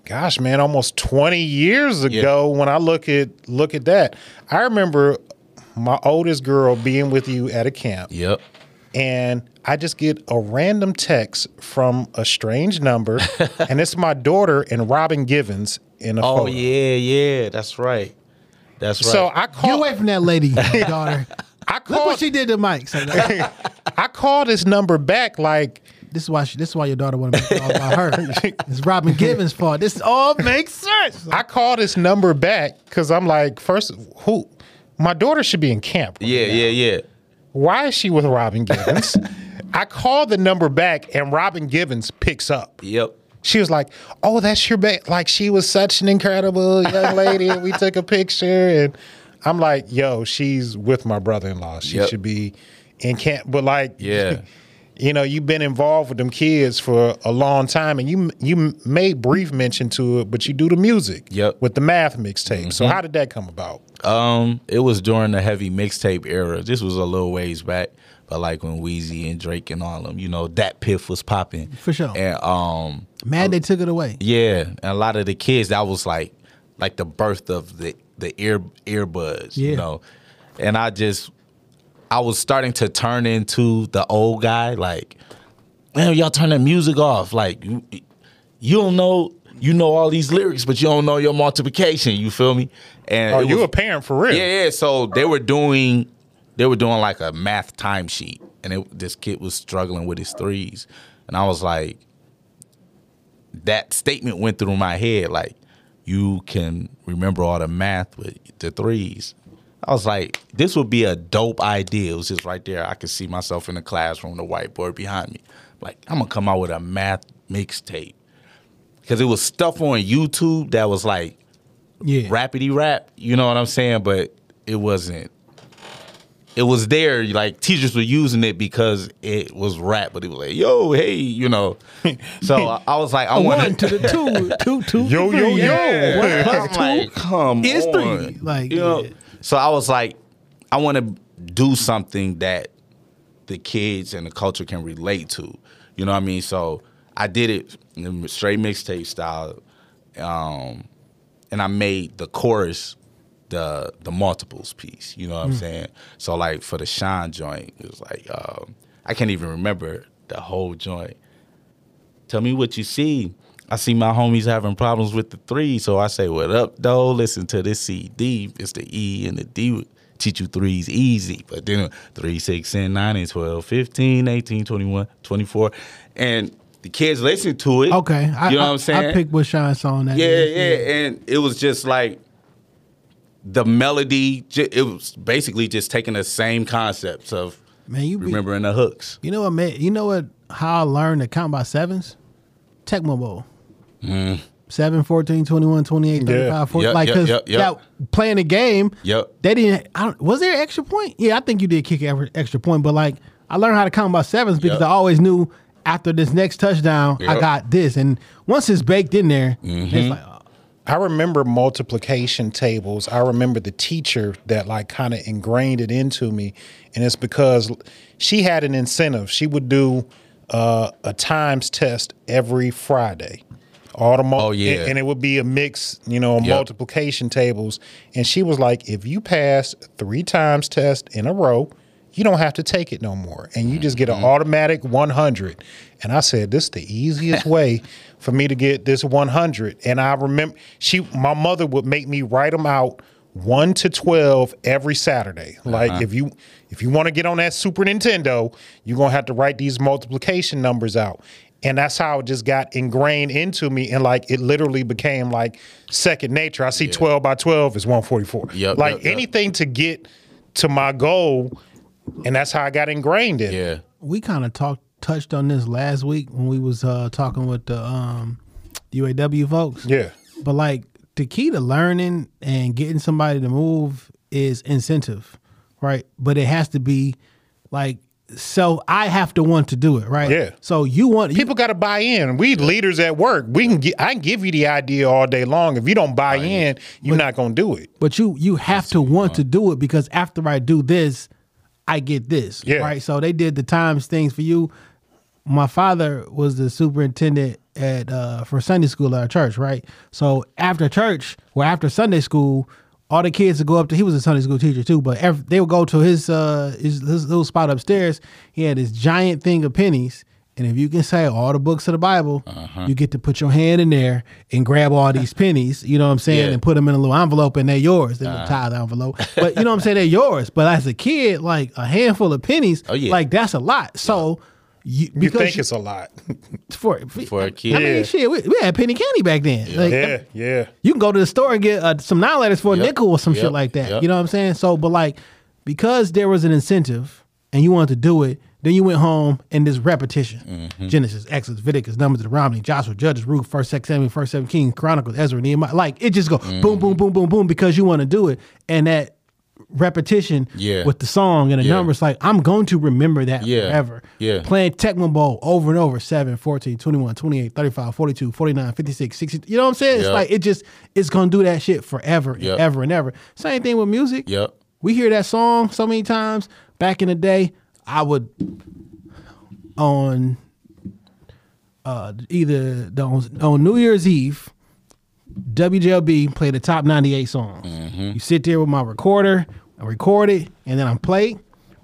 gosh, man, almost twenty years ago yep. when I look at, look at that. I remember my oldest girl being with you at a camp. Yep. And I just get a random text from a strange number, and it's my daughter and Robin Givens in a oh, photo. Oh, yeah, yeah, that's right. That's right. So I call, get away from that lady, daughter. I called, look what she did to Mike. So I called this number back like, this is why she, this is why your daughter wanted to be all about her. It's Robin Givens' fault. This all makes sense. I called this number back because I'm like, first, who? My daughter should be in camp. Right yeah, now. yeah, yeah. Why is she with Robin Givens? I called the number back, and Robin Givens picks up. Yep. She was like, oh, that's your bae. Like, she was such an incredible young lady, and we took a picture. And I'm like, yo, she's with my brother-in-law. She yep. should be in camp. But, like, yeah. you know, you've been involved with them kids for a long time, and you you made brief mention to it, but you do the music yep. with the math mixtape. Mm-hmm. So how did that come about? Um, it was during the heavy mixtape era. This was a little ways back, but like when Weezy and Drake and all of them, you know, that piff was popping. For sure. And um, mad they took it away. Yeah, and a lot of the kids, that was like like the birth of the, the ear earbuds, yeah. you know. And I just, I was starting to turn into the old guy, like, man, y'all turn that music off. Like, you, you don't know. You know all these lyrics, but you don't know your multiplication. You feel me? And oh, you was, a parent for real? Yeah, yeah. So they were doing, they were doing like a math timesheet, and it, this kid was struggling with his threes, and I was like, that statement went through my head, like, you can remember all the math with the threes. I was like, this would be a dope idea. It was just right there. I could see myself in the classroom, the whiteboard behind me. Like, I'm gonna come out with a math mixtape. Because it was stuff on YouTube that was like yeah. rappity rap, you know what I'm saying? But it wasn't it was there. Like, teachers were using it because it was rap, but it was like, yo, hey, you know. So I, I was like, I want one to the two, two, two, yo, yo, yo. Yeah. One plus I'm two, like, come it's on. Three. Like, you know? Yeah. So I was like, I want to do something that the kids and the culture can relate to. You know what I mean? So I did it in straight mixtape style, um, and I made the chorus the the multiples piece. You know what mm. I'm saying? So like for the Shine joint, it was like um, I can't even remember the whole joint. Tell me what you see. I see my homies having problems with the three, so I say, "What up, though? Listen to this C D. It's the E and the D. Teach you threes easy." But then three, six, and nine, and twelve, fifteen, eighteen, twenty-one, twenty-four. And the kids listen to it. Okay. You I, know I, what I'm saying? I picked what Shine song that yeah, is. Yeah, yeah. And it was just like the melody. It was basically just taking the same concepts of man, you remembering be, the hooks. You know what, man? You know what? How I learned to count by sevens? Tecmo Bowl. Mm. seven, fourteen, twenty-one, twenty-eight, yeah. thirty-five, forty. Yep, like, because yep, yep, yep. playing the game, yep. they didn't. I don't, was there an extra point? Yeah, I think you did kick an extra point, but like, I learned how to count by sevens because yep. I always knew after this next touchdown, yep. I got this. And once it's baked in there, mm-hmm. it's like, oh. I remember multiplication tables. I remember the teacher that like kind of ingrained it into me. And it's because she had an incentive. She would do uh, a times test every Friday. All the mul- oh, yeah. And it would be a mix, you know, yep. multiplication tables. And she was like, if you pass three times test in a row, you don't have to take it no more. And you just get an automatic one hundred. And I said, this is the easiest way for me to get this one hundred. And I remember she, my mother would make me write them out one to twelve every Saturday. Uh-huh. Like if you if you want to get on that Super Nintendo, you're going to have to write these multiplication numbers out. And that's how it just got ingrained into me. And, like, it literally became, like, second nature. I see yeah. twelve by twelve is one forty-four. Yep, like, yep, anything yep. to get to my goal, and that's how I got ingrained in yeah. it. We kind of talked touched on this last week when we was uh, talking with the um, U A W folks. Yeah. But, like, the key to learning and getting somebody to move is incentive, right? But it has to be, like, so I have to want to do it, right? Yeah. So you want you, people got to buy in. We yeah. leaders at work. We can. Get, I can give you the idea all day long. If you don't buy, buy in, in, you're but, not gonna do it. But you you have That's to want to do it because after I do this, I get this. Yeah. Right. So they did the times things for you. My father was the superintendent at uh, for Sunday school at our church, right? So after church, or after Sunday school. All the kids would go up to, he was a Sunday school teacher too, but every, they would go to his, uh, his his little spot upstairs. He had this giant thing of pennies. And if you can say all the books of the Bible, uh-huh. you get to put your hand in there and grab all these pennies, you know what I'm saying? Yeah. And put them in a little envelope and they're yours. They would uh-huh. tie the envelope. But you know what I'm saying? They're yours. But as a kid, like a handful of pennies, oh, yeah. like that's a lot. Yeah. So You, you think you, it's a lot for, for, for a kid? I mean, yeah. shit, we, we had penny candy back then. Yeah, like, yeah, yeah. You can go to the store and get uh, some nine letters for yep. a nickel or some yep. shit like that. Yep. You know what I'm saying? So, but like, because there was an incentive and you wanted to do it, then you went home and this repetition: mm-hmm. Genesis, Exodus, Leviticus, Numbers, Deuteronomy, Joshua, Judges, Ruth, First, Second Samuel, First, Seven Kings, Chronicles, Ezra, Nehemiah. Like it just go mm-hmm. boom, boom, boom, boom, boom because you want to do it, and that repetition yeah. with the song and the yeah. numbers, like I'm going to remember that yeah. forever. Yeah. Playing Tecmo Bowl over and over, seven, fourteen, twenty-one, twenty-eight, thirty-five, forty-two, forty-nine, fifty-six, sixty. You know what I'm saying? Yep. It's like it just it's gonna do that shit forever and yep. ever and ever. Same thing with music. Yep. We hear that song so many times. Back in the day, I would on uh either the, on, on New Year's Eve W J L B play the top ninety-eight songs. Mm-hmm. You sit there with my recorder, I record it, and then I play,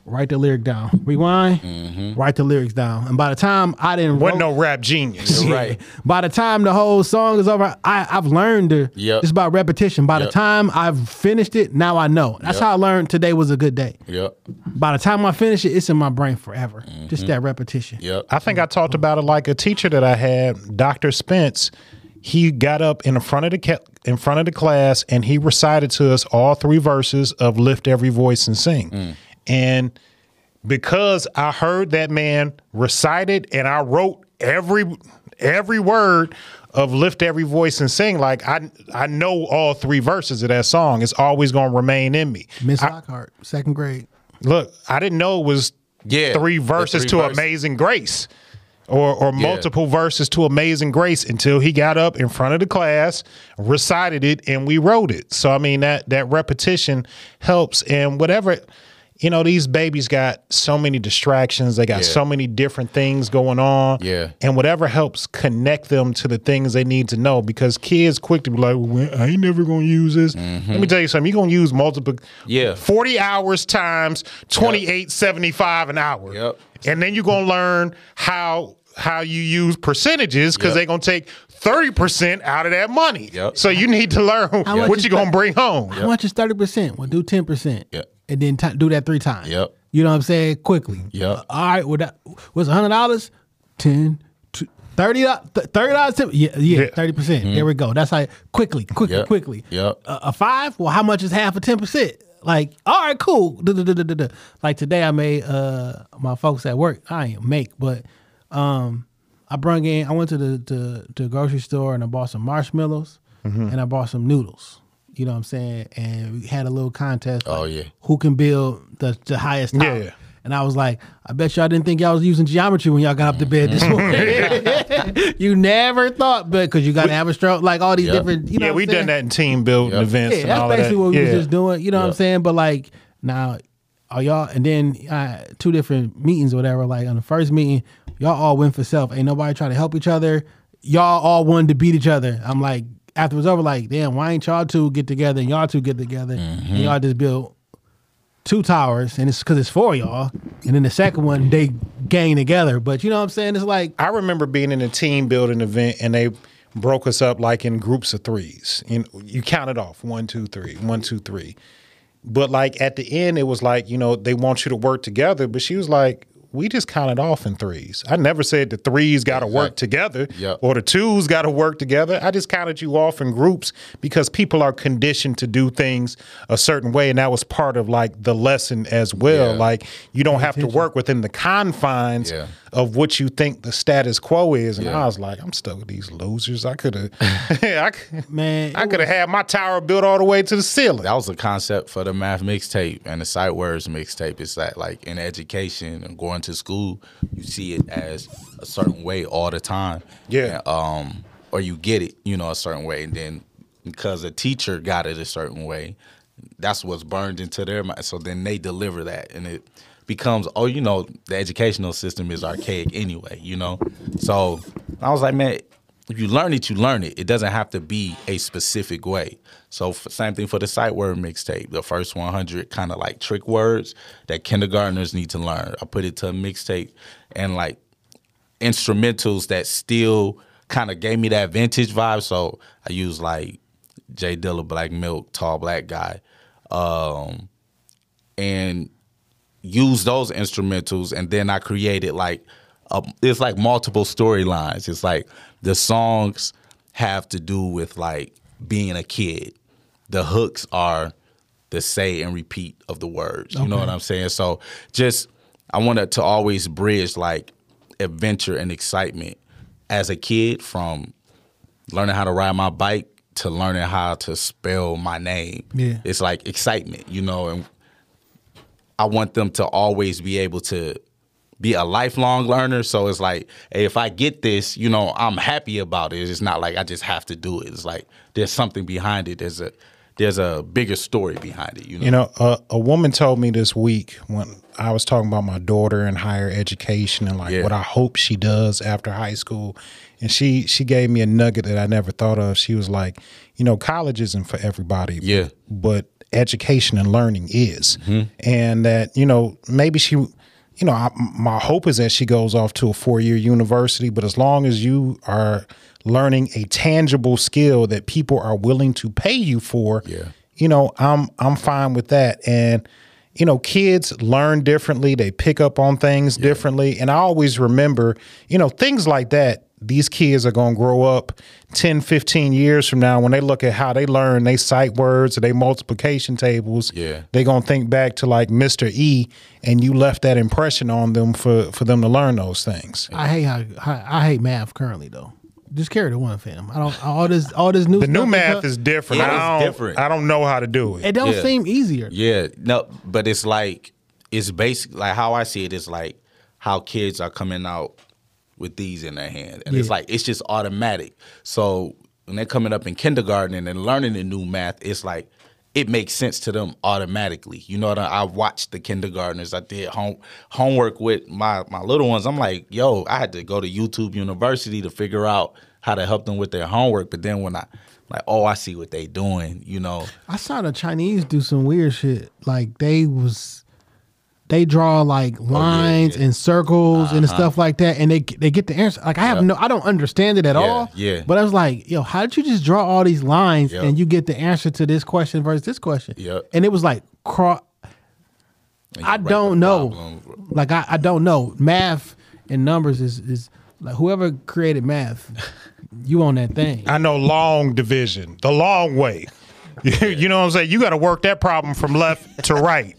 write the lyric down, rewind, mm-hmm. write the lyrics down. And by the time I didn't wasn't no rap genius, yeah. right? By the time the whole song is over, I, I've learned to, yep. just by repetition. By yep. the time I've finished it, now I know. That's yep. how I learned today was a good day. Yep. By the time I finish it, it's in my brain forever. Mm-hmm. Just that repetition. Yep. I think I talked about it like a teacher that I had, Doctor Spence. He got up in front of the ca- in front of the class and he recited to us all three verses of "Lift Every Voice and Sing." Mm. And because I heard that man recite it and I wrote every every word of "Lift Every Voice and Sing," like I I know all three verses of that song. It's always going to remain in me. Miss Lockhart, second grade. Look, I didn't know it was yeah, three verses three to verses. Amazing Grace or, or multiple yeah. verses to Amazing Grace until he got up in front of the class, recited it, and we wrote it. So, I mean, that, that repetition helps. And whatever, you know, these babies got so many distractions. They got yeah. so many different things going on. Yeah. And whatever helps connect them to the things they need to know, because kids quick to be like, well, I ain't never going to use this. Mm-hmm. Let me tell you something. You're going to use multiple. Yeah. forty hours times twenty-eight seventy-five an hour. Yep. And then you're going to learn how how you use percentages, because yep. they're going to take thirty percent out of that money. Yep. So you need to learn how what you're going to bring home. How yep. much is thirty percent? Well, do ten percent. Yep. And then t- do that three times. Yep. You know what I'm saying? Quickly. Yep. Uh, all right. Well, that, what's one hundred dollars? ten, two, thirty dollars? thirty dollars? Yeah, yeah, yeah. thirty percent. Mm-hmm. There we go. That's like quickly, quickly, yep. quickly. Yep. Uh, a five? Well, how much is half of ten percent? Like, all right, cool. Du-du-du-du-du-du. Like today I made uh, my folks at work. I ain't make, but um, I brung in, I went to the, the, the grocery store and I bought some marshmallows mm-hmm. and I bought some noodles. You know what I'm saying? And we had a little contest. Like, oh, yeah. Who can build the, the highest tower? Yeah. And I was like, I bet y'all didn't think y'all was using geometry when y'all got up to bed this morning. You never thought, but because you got to have a stroke, like all these yep. different, you know. Yeah, we done that in team building yep. events. Yeah, and that's all basically that. What we yeah. was just doing. You know yep. what I'm saying? But like, now, are y'all, and then uh, two different meetings or whatever. Like on the first meeting, y'all all went for self. Ain't nobody trying to help each other. Y'all all wanted to beat each other. I'm like, after it was over, like, damn, why ain't y'all two get together and y'all two get together mm-hmm. and y'all just build two towers, and it's because it's for y'all, and then the second one, they gang together. But you know what I'm saying? It's like... I remember being in a team building event and they broke us up like in groups of threes. You, you count it off, one, two, three, one, two, three. But like at the end, it was like, you know, they want you to work together, but she was like, we just counted off in threes. I never said the threes got to exactly. work together yep. or the twos got to work together. I just counted you off in groups because people are conditioned to do things a certain way. And that was part of like the lesson as well. Yeah. Like you don't have to work within the confines yeah. of what you think the status quo is. And yeah. I was like, I'm stuck with these losers. I could have, I, man, I could have had my tower built all the way to the ceiling. That was the concept for the math mixtape and the sight words mixtape. It's like, like in education and going to school, you see it as a certain way all the time. Yeah. And, um, or you get it, you know, a certain way. And then because a teacher got it a certain way, that's what's burned into their mind. So then they deliver that. And it becomes, oh, you know, the educational system is archaic anyway, you know. So I was like, man, if you learn it, you learn it. It doesn't have to be a specific way. So f- same thing for the sight word mixtape. The first one hundred kind of like trick words that kindergartners need to learn. I put it to a mixtape and like instrumentals that still kind of gave me that vintage vibe. So I use like J Dilla, Black Milk, Tall Black Guy, um, and use those instrumentals. And then I created like a, it's like multiple storylines. It's like the songs have to do with like being a kid. The hooks are the say and repeat of the words. You okay. know what I'm saying? So just I wanted to always bridge like adventure and excitement as a kid, from learning how to ride my bike to learning how to spell my name. Yeah. It's like excitement, you know, and I want them to always be able to be a lifelong learner. So it's like, hey, if I get this, you know, I'm happy about it. It's not like I just have to do it. It's like there's something behind it. There's a there's a bigger story behind it. You know, you know a, a woman told me this week when I was talking about my daughter in higher education and like yeah. what I hope she does after high school. And she she gave me a nugget that I never thought of. She was like, you know, college isn't for everybody. Yeah. But education and learning is. Mm-hmm. And that, you know, maybe she, you know, I, my hope is that she goes off to a four-year university, but as long as you are learning a tangible skill that people are willing to pay you for, yeah. you know, I'm I'm fine with that. And, you know, kids learn differently. They pick up on things yeah. differently. And I always remember, you know, things like that. These kids are going to grow up ten, fifteen years from now. When they look at how they learn, they sight words or they multiplication tables, yeah. they're going to think back to like Mister E, and you left that impression on them for, for them to learn those things. I hate how, I, I hate math currently, though. Just carry the one, fam. I don't all this all this new. The new math is different. I don't, different. I don't know how to do it. It don't yeah. seem easier. Yeah, no, but it's like it's basically like how I see it is like how kids are coming out with these in their hand. And yeah. it's like it's just automatic. So when they're coming up in kindergarten and then learning the new math, it's like it makes sense to them automatically. You know what I mean? I watched the kindergartners. I did home, homework with my, my little ones. I'm like, yo, I had to go to YouTube University to figure out how to help them with their homework. But then when I, like, oh, I see what they doing, you know. I saw the Chinese do some weird shit. Like, they was, they draw, like, lines oh, yeah, yeah. and circles uh-huh. and stuff like that. And they they get the answer. Like, I have yep. no, I don't understand it at yeah, all. Yeah. But I was like, yo, how did you just draw all these lines yep. and you get the answer to this question versus this question? Yep. And it was like, cro- I don't know. Problem. Like, I, I don't know. Math and numbers is, is like, whoever created math. You on that thing. I know long division, the long way. You, you know what I'm saying? You got to work that problem from left to right.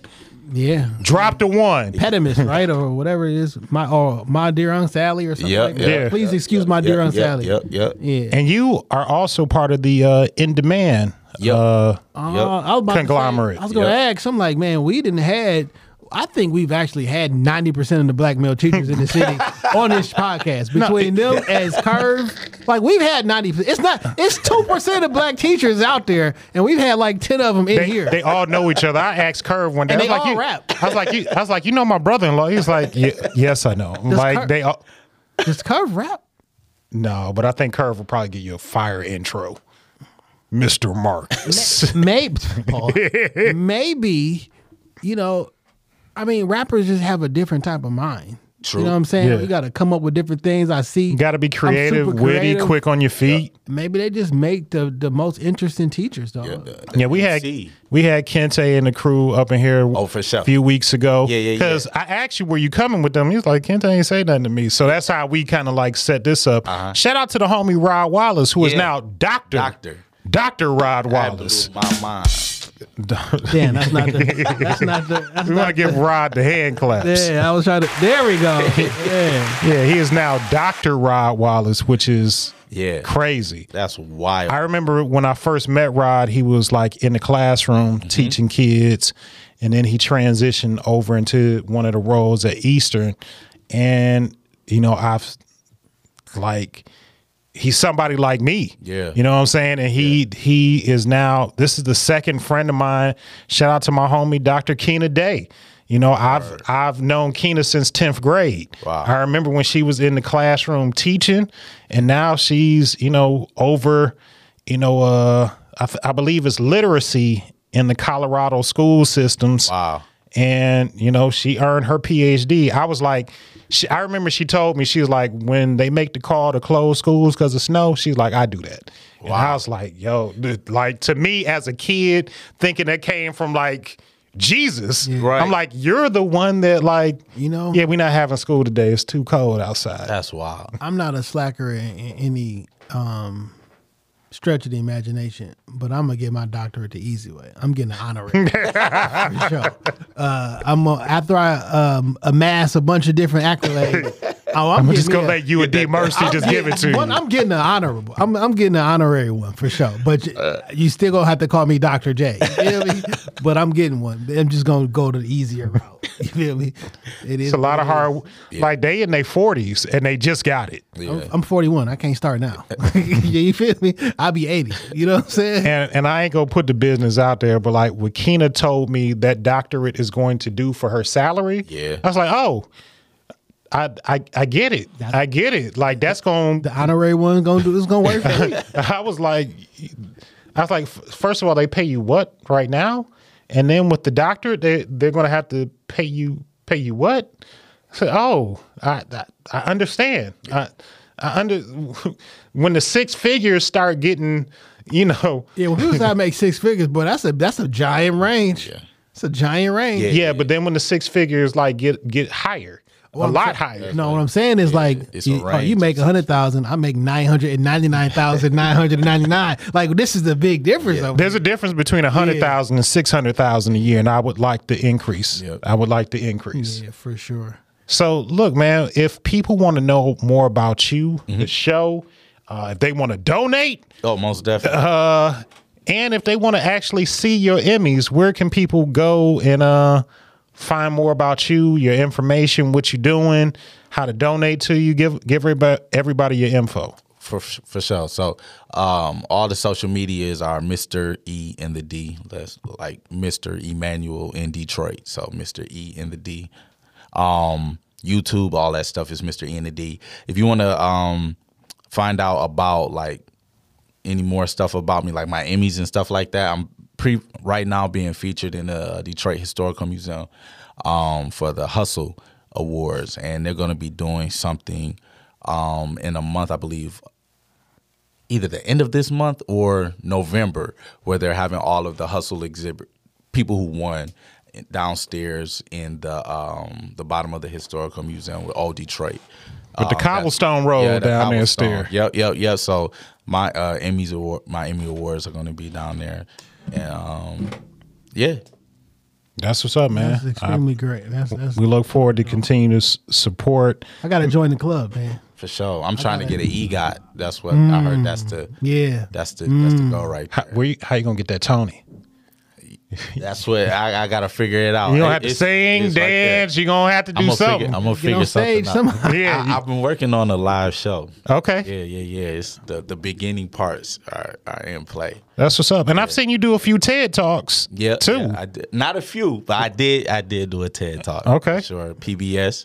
Yeah. Drop the one. Pedimus, right? Or whatever it is. My or my dear Aunt Sally or something yep, like that. Yeah. Please yep, excuse yep, my dear yep, Aunt yep, Sally. Yep, yep. Yeah. And you are also part of the uh, In Demand yep. uh, yep. I was conglomerate. Say, I was going to yep. ask. I'm like, man, we didn't had... I think we've actually had ninety percent of the black male teachers in the city on this podcast. Between no. them as Curve, like we've had ninety percent. It's not, it's two percent of black teachers out there, and we've had like ten of them in they, here. They all know each other. I asked Curve one day. And I was they like, all you, rap. I was like, you, I was like, you know my brother-in-law. He's like, yeah, yes, I know. Does like Curve, they all. Does Curve rap? No, but I think Curve will probably give you a fire intro, Mister Marcus. Maybe, maybe, maybe, you know. I mean, rappers just have a different type of mind. True. You know what I'm saying? Yeah. You got to come up with different things. I see. You got to be creative, creative, witty, quick on your feet. Yeah. Maybe they just make the, the most interesting teachers, though. Yeah, the, the yeah we had see. we had Kente and the crew up in here oh, for sure. a few weeks ago. Yeah, yeah, yeah. Because I asked you, were you coming with them? He was like, Kente ain't say nothing to me. So that's how we kind of like set this up. Uh-huh. Shout out to the homie Rod Wallace, who yeah. is now Doctor Doctor Doctor Rod Wallace. I blew my mind. Damn, that's not the. That's not the. That's we want to give Rod the hand claps. Yeah, I was trying to. There we go. Yeah, yeah. He is now Doctor Rod Wallace, which is yeah crazy. That's wild. I remember when I first met Rod, he was like in the classroom mm-hmm. teaching kids, and then he transitioned over into one of the roles at Eastern, and you know I've like. He's somebody like me. Yeah. You know what I'm saying? And he yeah. he is now, this is the second friend of mine. Shout out to my homie, Doctor Keena Day. You know, I've right. I've known Keena since tenth grade. Wow. I remember when she was in the classroom teaching, and now she's, you know, over, you know, uh, I, I believe it's literacy in the Colorado school systems. Wow. And, you know, she earned her P H D. I was like, she, I remember she told me, she was like, when they make the call to close schools because of snow, she's like, I do that. Wow. And I was like, yo, dude, like to me as a kid, thinking that came from like Jesus. Yeah. Right. I'm like, you're the one that like, you know, yeah, we're not having school today. It's too cold outside. That's wild. I'm not a slacker in, in any um stretch of the imagination, but I'm gonna get my doctorate the easy way. I'm getting an honorary. For sure. Uh, I'm gonna, after I um, amass a bunch of different accolades. Oh, I'm, I'm just gonna a, let you and D Mercy I'm just get, give it to one, you. I'm getting an honorable. I'm I'm getting an honorary one for sure. But you, uh, you still gonna have to call me Doctor J. You feel me? But I'm getting one. I'm just gonna go to the easier route. You feel me? It is. It's a lot of hard. Yeah. Like they in their forties and they just got it. Yeah. I'm, I'm forty-one. I can't start now. You feel me? I'll be eighty. You know what I'm saying? And, and I ain't going to put the business out there, but like what Keena told me that doctorate is going to do for her salary. Yeah. I was like, oh, I I, I get it. That's, I get it. Like that's going to. The honorary one going to do this going to work for me. I was like, I was like, first of all, they pay you what right now? And then with the doctorate, they, they're going to have to pay you, pay you what? I said, oh, I, I, I understand. I I under when the six figures start getting, you know. Yeah, when people start make six figures, boy, that's a that's a giant range. Yeah. It's a giant range. Yeah, yeah, yeah. But then when the six figures like get get higher, well, a I'm lot saying, higher. No, what I'm saying is yeah, like it's you, oh, you make a hundred thousand, I make nine hundred and ninety nine thousand nine hundred and ninety nine. Like this is the big difference. Yeah. There's a difference between a hundred thousand yeah. and six hundred thousand a year, and I would like the increase. Yep. I would like the increase. Yeah, for sure. So, look, man, if people want to know more about you, mm-hmm. the show, uh, if they want to donate. Oh, most definitely. Uh, and if they want to actually see your Emmys, where can people go and uh, find more about you, your information, what you're doing, how to donate to you. Give give everybody, everybody your info. For for sure. So um, all the social medias are Mister E and the D. That's like Mister Emmanuel in Detroit. So Mister E and the D. Um, YouTube, all that stuff is Mister E and the D. If you want to um, find out about like any more stuff about me, like my Emmys and stuff like that, I'm pre right now being featured in the Detroit Historical Museum um, for the Hustle Awards. And they're going to be doing something um, in a month, I believe, either the end of this month or November, where they're having all of the Hustle exhibit people who won downstairs in the um, the bottom of the historical museum with old Detroit. But um, the cobblestone road yeah, down there stairs. Yep, yep, yep. So my uh, Emmys award, my Emmy awards are going to be down there, and um, yeah, that's what's up, man. That's extremely I, great. That's, that's we look forward to continuous support. I got to join the club, man. For sure. I'm I trying to get an EGOT. That's what mm, I heard. That's the yeah. That's the mm. that's the go right there. How, where you, how you gonna get that Tony? That's what I, I gotta figure it out. You don't it, have to it's, sing, it's dance. Right you gonna have to do I'm gonna something. Figure, I'm gonna figure something out. Yeah, I, I've been working on a live show. Okay. Yeah, yeah, yeah. It's the the beginning parts are, are in play. That's what's up. And yeah. I've seen you do a few TED talks. Yeah, too. Yeah, I did. Not a few, but I did. I did do a TED talk. Okay. Sure. P B S,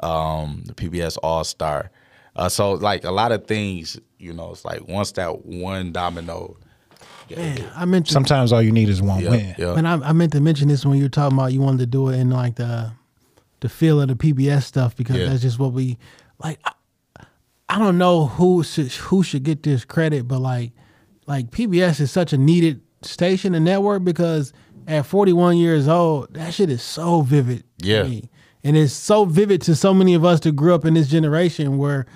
um, the P B S All Star. Uh, so like a lot of things, you know, it's like once that one domino. Yeah, Man, yeah. I mentioned sometimes all you need is one yeah, win. Yeah. And I, I meant to mention this when you were talking about you wanted to do it in like the the feel of the P B S stuff because yeah. that's just what we like. I, I don't know who should, who should get this credit, but like like P B S is such a needed station and network because at forty-one years old, that shit is so vivid. Yeah, to me. And it's so vivid to so many of us that grew up in this generation where.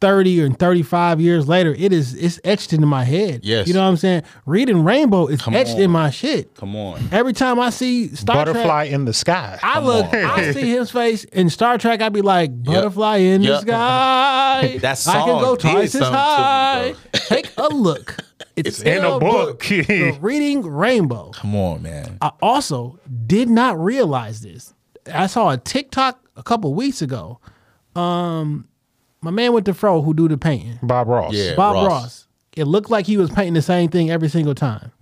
thirty and thirty-five years later, it is it's etched into my head. Yes. You know what I'm saying? Reading Rainbow is Come etched on. in my shit. Come on. Every time I see Star Butterfly Trek. Butterfly in the sky. Come I look, on. I see his face in Star Trek, I be like, Butterfly yep. in yep. the sky. That song I can go twice as high. Me, Take a look. It's, it's in a book. book. The Reading Rainbow. Come on, man. I also did not realize this. I saw a TikTok a couple weeks ago. Um... My man went to Pharaoh who do the painting. Bob Ross. Yeah, Bob Ross. Ross. It looked like he was painting the same thing every single time.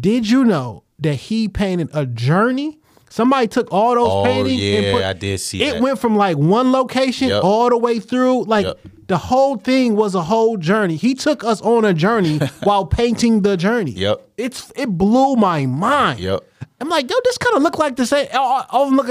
Did you know that he painted a journey? Somebody took all those oh, paintings. Yeah, and put, I did see it that. It went from like one location yep. all the way through. Like yep. the whole thing was a whole journey. He took us on a journey while painting the journey. Yep. It's It blew my mind. Yep. I'm like, yo, this kind of looked like the same.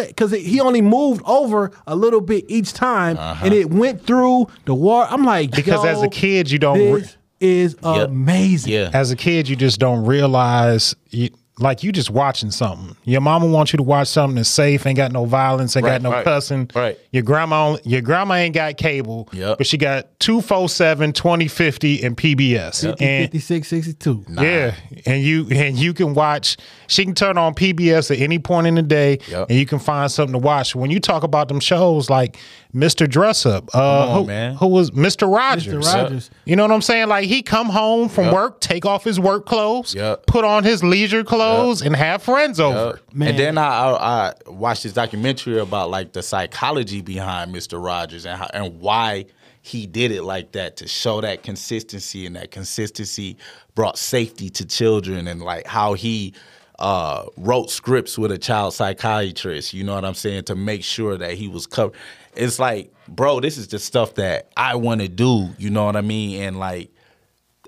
Because he only moved over a little bit each time, uh-huh. and it went through the war. I'm like, because yo, as a kid, you don't. This is yep. amazing. Yeah. As a kid, you just don't realize. You, like you just watching something. Your mama wants you to watch something that's safe, ain't got no violence, ain't right, got no right, cussing. Right. Your grandma, your grandma ain't got cable, yep. but she got two forty-seven, twenty fifty, and P B S. Yep. And fifty-six sixty-two. Nah. Yeah. And you and you can watch, she can turn on P B S at any point in the day, yep. and you can find something to watch. When you talk about them shows like Mister Dress Up, uh, on, who, man. who was Mister Rogers. Mister Rogers. Yep. You know what I'm saying? Like he come home from yep. work, take off his work clothes, yep. put on his leisure clothes, Yep. and have friends over. Yep. And then I, I, I watched this documentary about like the psychology behind Mister Rogers and how, and why he did it like that to show that consistency and that consistency brought safety to children and like how he uh, wrote scripts with a child psychiatrist. You know what I'm saying? To make sure that he was covered. It's like, bro, this is the stuff that I want to do. You know what I mean? And like,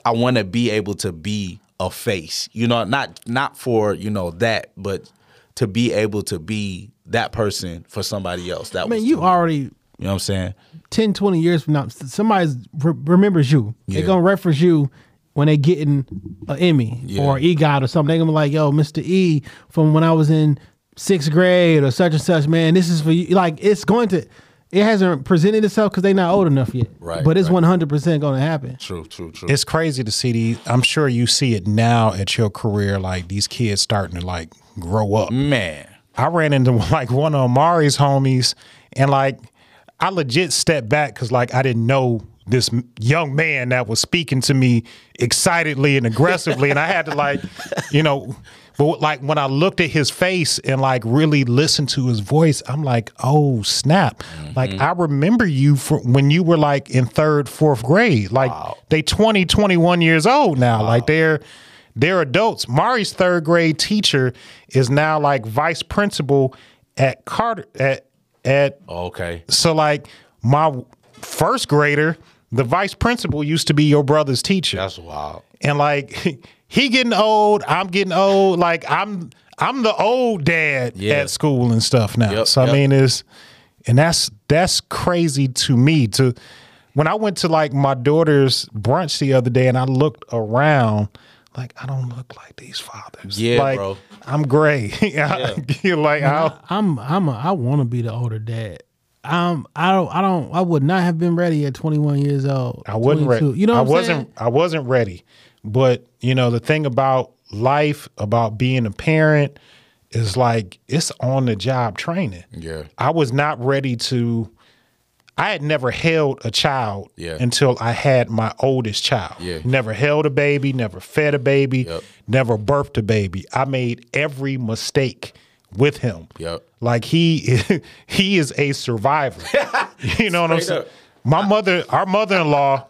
I want to be able to be a face, you know, not not for, you know, that, but to be able to be that person for somebody else. That I mean, was you already, you know what I'm saying? ten, twenty years from now, somebody re remembers you. Yeah. They're going to reference you when they getting an Emmy yeah. or EGOT or something. They're going to be like, yo, Mister E from when I was in sixth grade or such and such, man, this is for you. Like, it's going to, it hasn't presented itself because they're not old enough yet. Right. But it's right. one hundred percent going to happen. True, true, true. It's crazy to see these. I'm sure you see it now at your career, like these kids starting to like grow up. Man. I ran into like one of Amari's homies and like I legit stepped back because like I didn't know this young man that was speaking to me excitedly and aggressively. And I had to like, you know, But like when I looked at his face and like really listened to his voice, I'm like, oh snap. Mm-hmm. Like I remember you from when you were like in third, fourth grade. Like wow. They twenty, twenty-one years old now. Wow. Like they're they're adults. Mari's third grade teacher is now like vice principal at Carter at at okay. So like my first grader, the vice principal used to be your brother's teacher. That's wild. And like he getting old, I'm getting old. Like I'm, I'm the old dad yeah. at school and stuff now. Yep, so I yep. mean, it's, and that's that's crazy to me. To when I went to like my daughter's brunch the other day, and I looked around, like I don't look like these fathers. Yeah, like, bro, I'm gray. Yeah. You're like I I'm I'm a, I want to be the older dad. Um, I don't, I don't, I would not have been ready at twenty-one years old. I wasn't ready. You know, what I I'm wasn't, saying? I wasn't ready. But you know, the thing about life, about being a parent, is like it's on the job training. Yeah, I was not ready to. I had never held a child yeah. until I had my oldest child. Yeah. Never held a baby, never fed a baby, yep. never birthed a baby. I made every mistake with him. Yep. Like he he is a survivor. You know what I'm saying? Up. My mother, our mother-in-law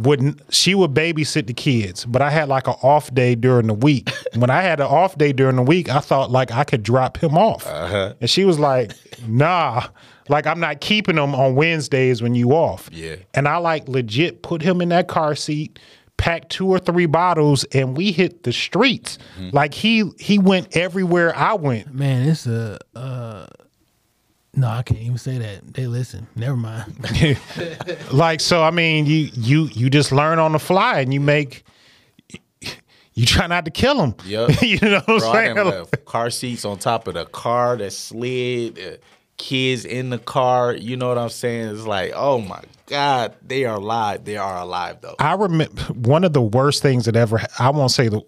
wouldn't, she would babysit the kids, but I had like an off day during the week. When I had an off day during the week, I thought like I could drop him off. Uh-huh. And she was like, nah, like I'm not keeping him on Wednesdays when you off. Yeah. And I like legit put him in that car seat, packed two or three bottles, and we hit the streets. Mm-hmm. Like he he went everywhere I went. Man, it's a uh, no, I can't even say that. They listen. Never mind. Like so, I mean, you you you just learn on the fly, and you make you try not to kill him. Yep. You know what Bro, I'm saying? I didn't have car seats on top of the car that slid. Uh, kids in the car. You know what I'm saying? It's like, oh my God. God, they are alive. They are alive, though. I remember one of the worst things that ever, I won't say the,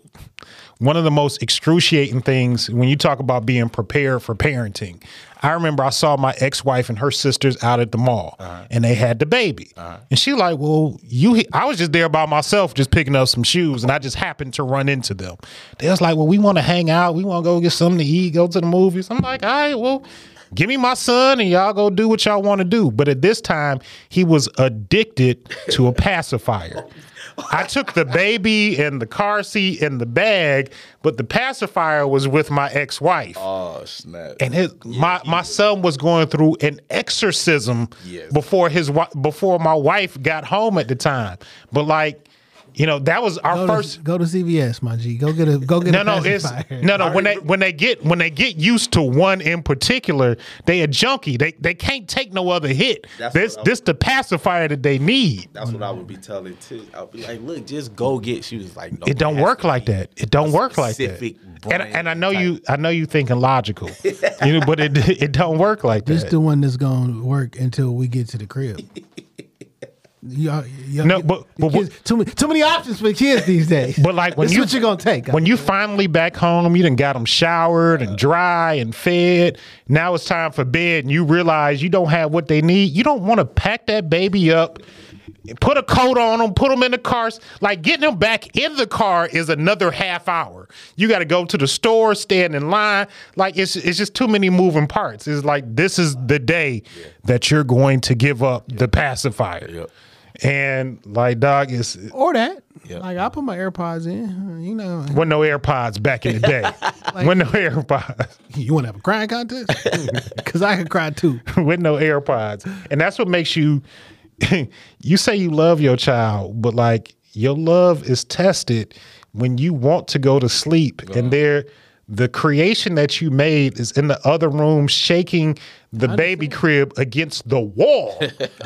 one of the most excruciating things when you talk about being prepared for parenting. I remember I saw my ex-wife and her sisters out at the mall uh-huh. and they had the baby. Uh-huh. And she like, well, you, I was just there by myself just picking up some shoes and I just happened to run into them. They was like, well, we want to hang out. We want to go get something to eat, go to the movies. I'm like, all right, well, give me my son and y'all go do what y'all want to do. But at this time, he was addicted to a pacifier. I took the baby and the car seat and the bag, but the pacifier was with my ex-wife. Oh, snap. And his, yeah, my, my son was going through an exorcism yes. before his before my wife got home at the time. But like, you know, that was our go first. To, go to C V S, my G. Go get a go get no, a no, pacifier. It's, no, no. When they when they get when they get used to one in particular, they a junkie. They they can't take no other hit. That's this this would, the pacifier that they need. That's what I would be telling too. I'll be like, look, just go get. She was like, no, it don't work like that. It don't work like that. And and I know type. you I know you thinking logical, you know, but it it don't work like this that. This the one that's gonna work until we get to the crib. Y'all, y'all no, but, but kids, what, too many too many options for the kids these days. But like when you, what you're gonna take when you finally back home, you done got them showered uh, and dry and fed. Now it's time for bed, and you realize you don't have what they need. You don't want to pack that baby up, put a coat on them, put them in the cars. Like getting them back in the car is another half hour. You got to go to the store, stand in line. Like it's it's just too many moving parts. It's like this is the day yeah. that you're going to give up yeah. the pacifier. Yeah. And like dog is or that yep. like I put my AirPods in, you know. When no AirPods back in the day, like, when no AirPods, you want to have a crying contest because I can cry too. With no AirPods, and that's what makes you. You say you love your child, but like your love is tested when you want to go to sleep, uh-huh. and they're. The creation that you made is in the other room shaking the baby crib against the wall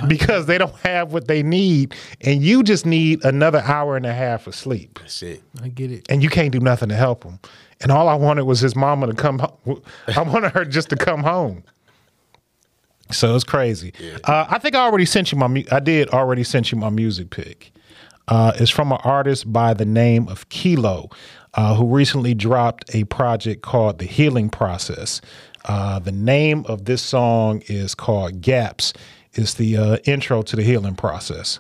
because they don't have what they need. And you just need another hour and a half of sleep. That's it. I get it. And you can't do nothing to help them. And all I wanted was his mama to come home. I wanted her just to come home. So it's crazy. Yeah. Uh, I think I already sent you my mu- I did already sent you my music pick. Uh, it's from an artist by the name of Kilo, uh, who recently dropped a project called The Healing Process. Uh, the name of this song is called Gaps. It's the uh, intro to The Healing Process.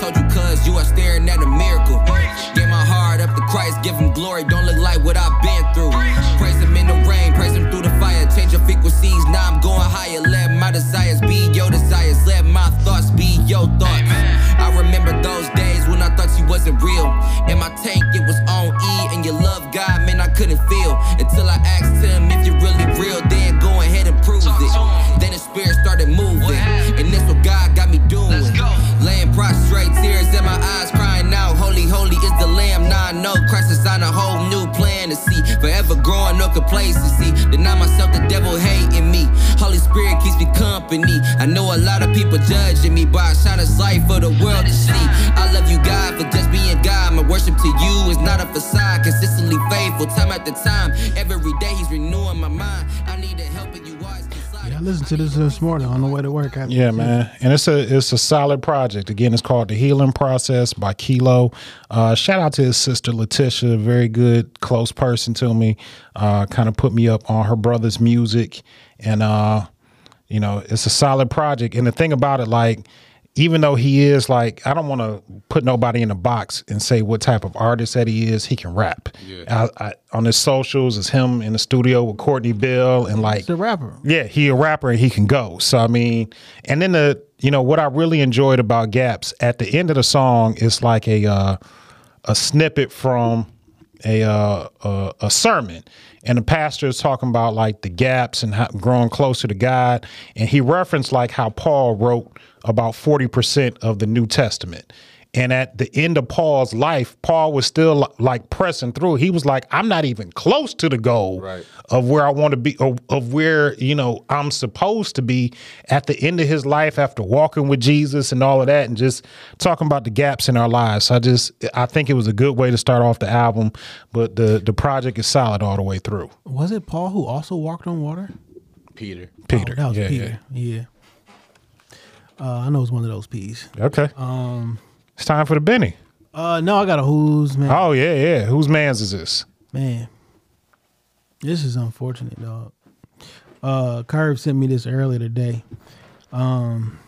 Told you cuz you are staring at a miracle. Get my heart up to Christ, give him glory. Don't look like what I've been through. Praise him in the rain, praise him through the fire. Change your frequencies, now I'm going higher. Let my desires be your desires. Let my thoughts be your thoughts. Amen. I remember those days when I thought you wasn't real. In my tank, it was on E, and you love God, man, I couldn't feel. Until I asked him if you're really real, then go ahead and prove it. Then the spirit started moving, and this what God got me doing. Let's go. Laying prostrate, tears in my eyes, crying out, holy, holy is the Lamb. Now I know Christ is on a whole new plan to see. Forever growing, no complacency. Deny myself, the devil hating me. Holy Spirit keeps me company. I know a lot of people judging me, but I shine a light for the world to see. I love you, God, for just being God. My worship to you is not a facade. Consistently faithful, time after time. Every day he's renewing my mind. I need to help you wise. Yeah, I listened to this this morning on the way to work. I yeah, man. And it's a it's a solid project. Again, it's called The Healing Process by Kilo. Uh, shout out to his sister, Letitia, very good, close person to me. Uh, kind of put me up on her brother's music. And, uh, you know, it's a solid project. And the thing about it, like, even though he is like, I don't want to put nobody in a box and say what type of artist that he is. He can rap. Yeah. I, I, on his socials, it's him in the studio with Courtney Bill and like. He's a rapper. Yeah, he a rapper and he can go. So, I mean, and then the, you know, what I really enjoyed about Gaps, at the end of the song, it's like a, uh, a snippet from a, uh, a, a sermon. And the pastor is talking about like the gaps and how, growing closer to God. And he referenced like how Paul wrote about forty percent of the New Testament. And at the end of Paul's life, Paul was still like pressing through. He was like, I'm not even close to the goal right. of where I want to be, of, of where, you know, I'm supposed to be at the end of his life after walking with Jesus and all of that, and just talking about the gaps in our lives. So I just, I think it was a good way to start off the album, but the, the project is solid all the way through. Was it Paul who also walked on water? Peter. Peter. Oh, that was yeah, Peter. Yeah. yeah. Uh, I know it's one of those P's. Okay. Um... It's time for the Benny. Uh, no, I got a who's man. Oh yeah, yeah. Whose man's is this? Man, this is unfortunate, dog. Uh, Curve sent me this earlier today. Um,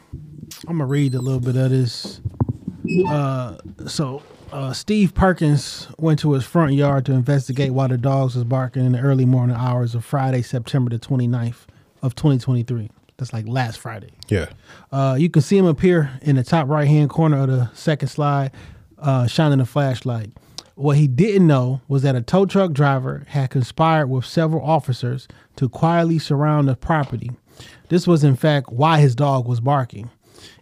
I'm gonna read a little bit of this. Uh, so uh, Steve Perkins went to his front yard to investigate why the dogs was barking in the early morning hours of Friday, September the twenty-ninth of twenty twenty-three. That's like last Friday. Yeah. Uh, you can see him appear in the top right-hand corner of the second slide, uh, shining a flashlight. What he didn't know was that a tow truck driver had conspired with several officers to quietly surround the property. This was, in fact, why his dog was barking.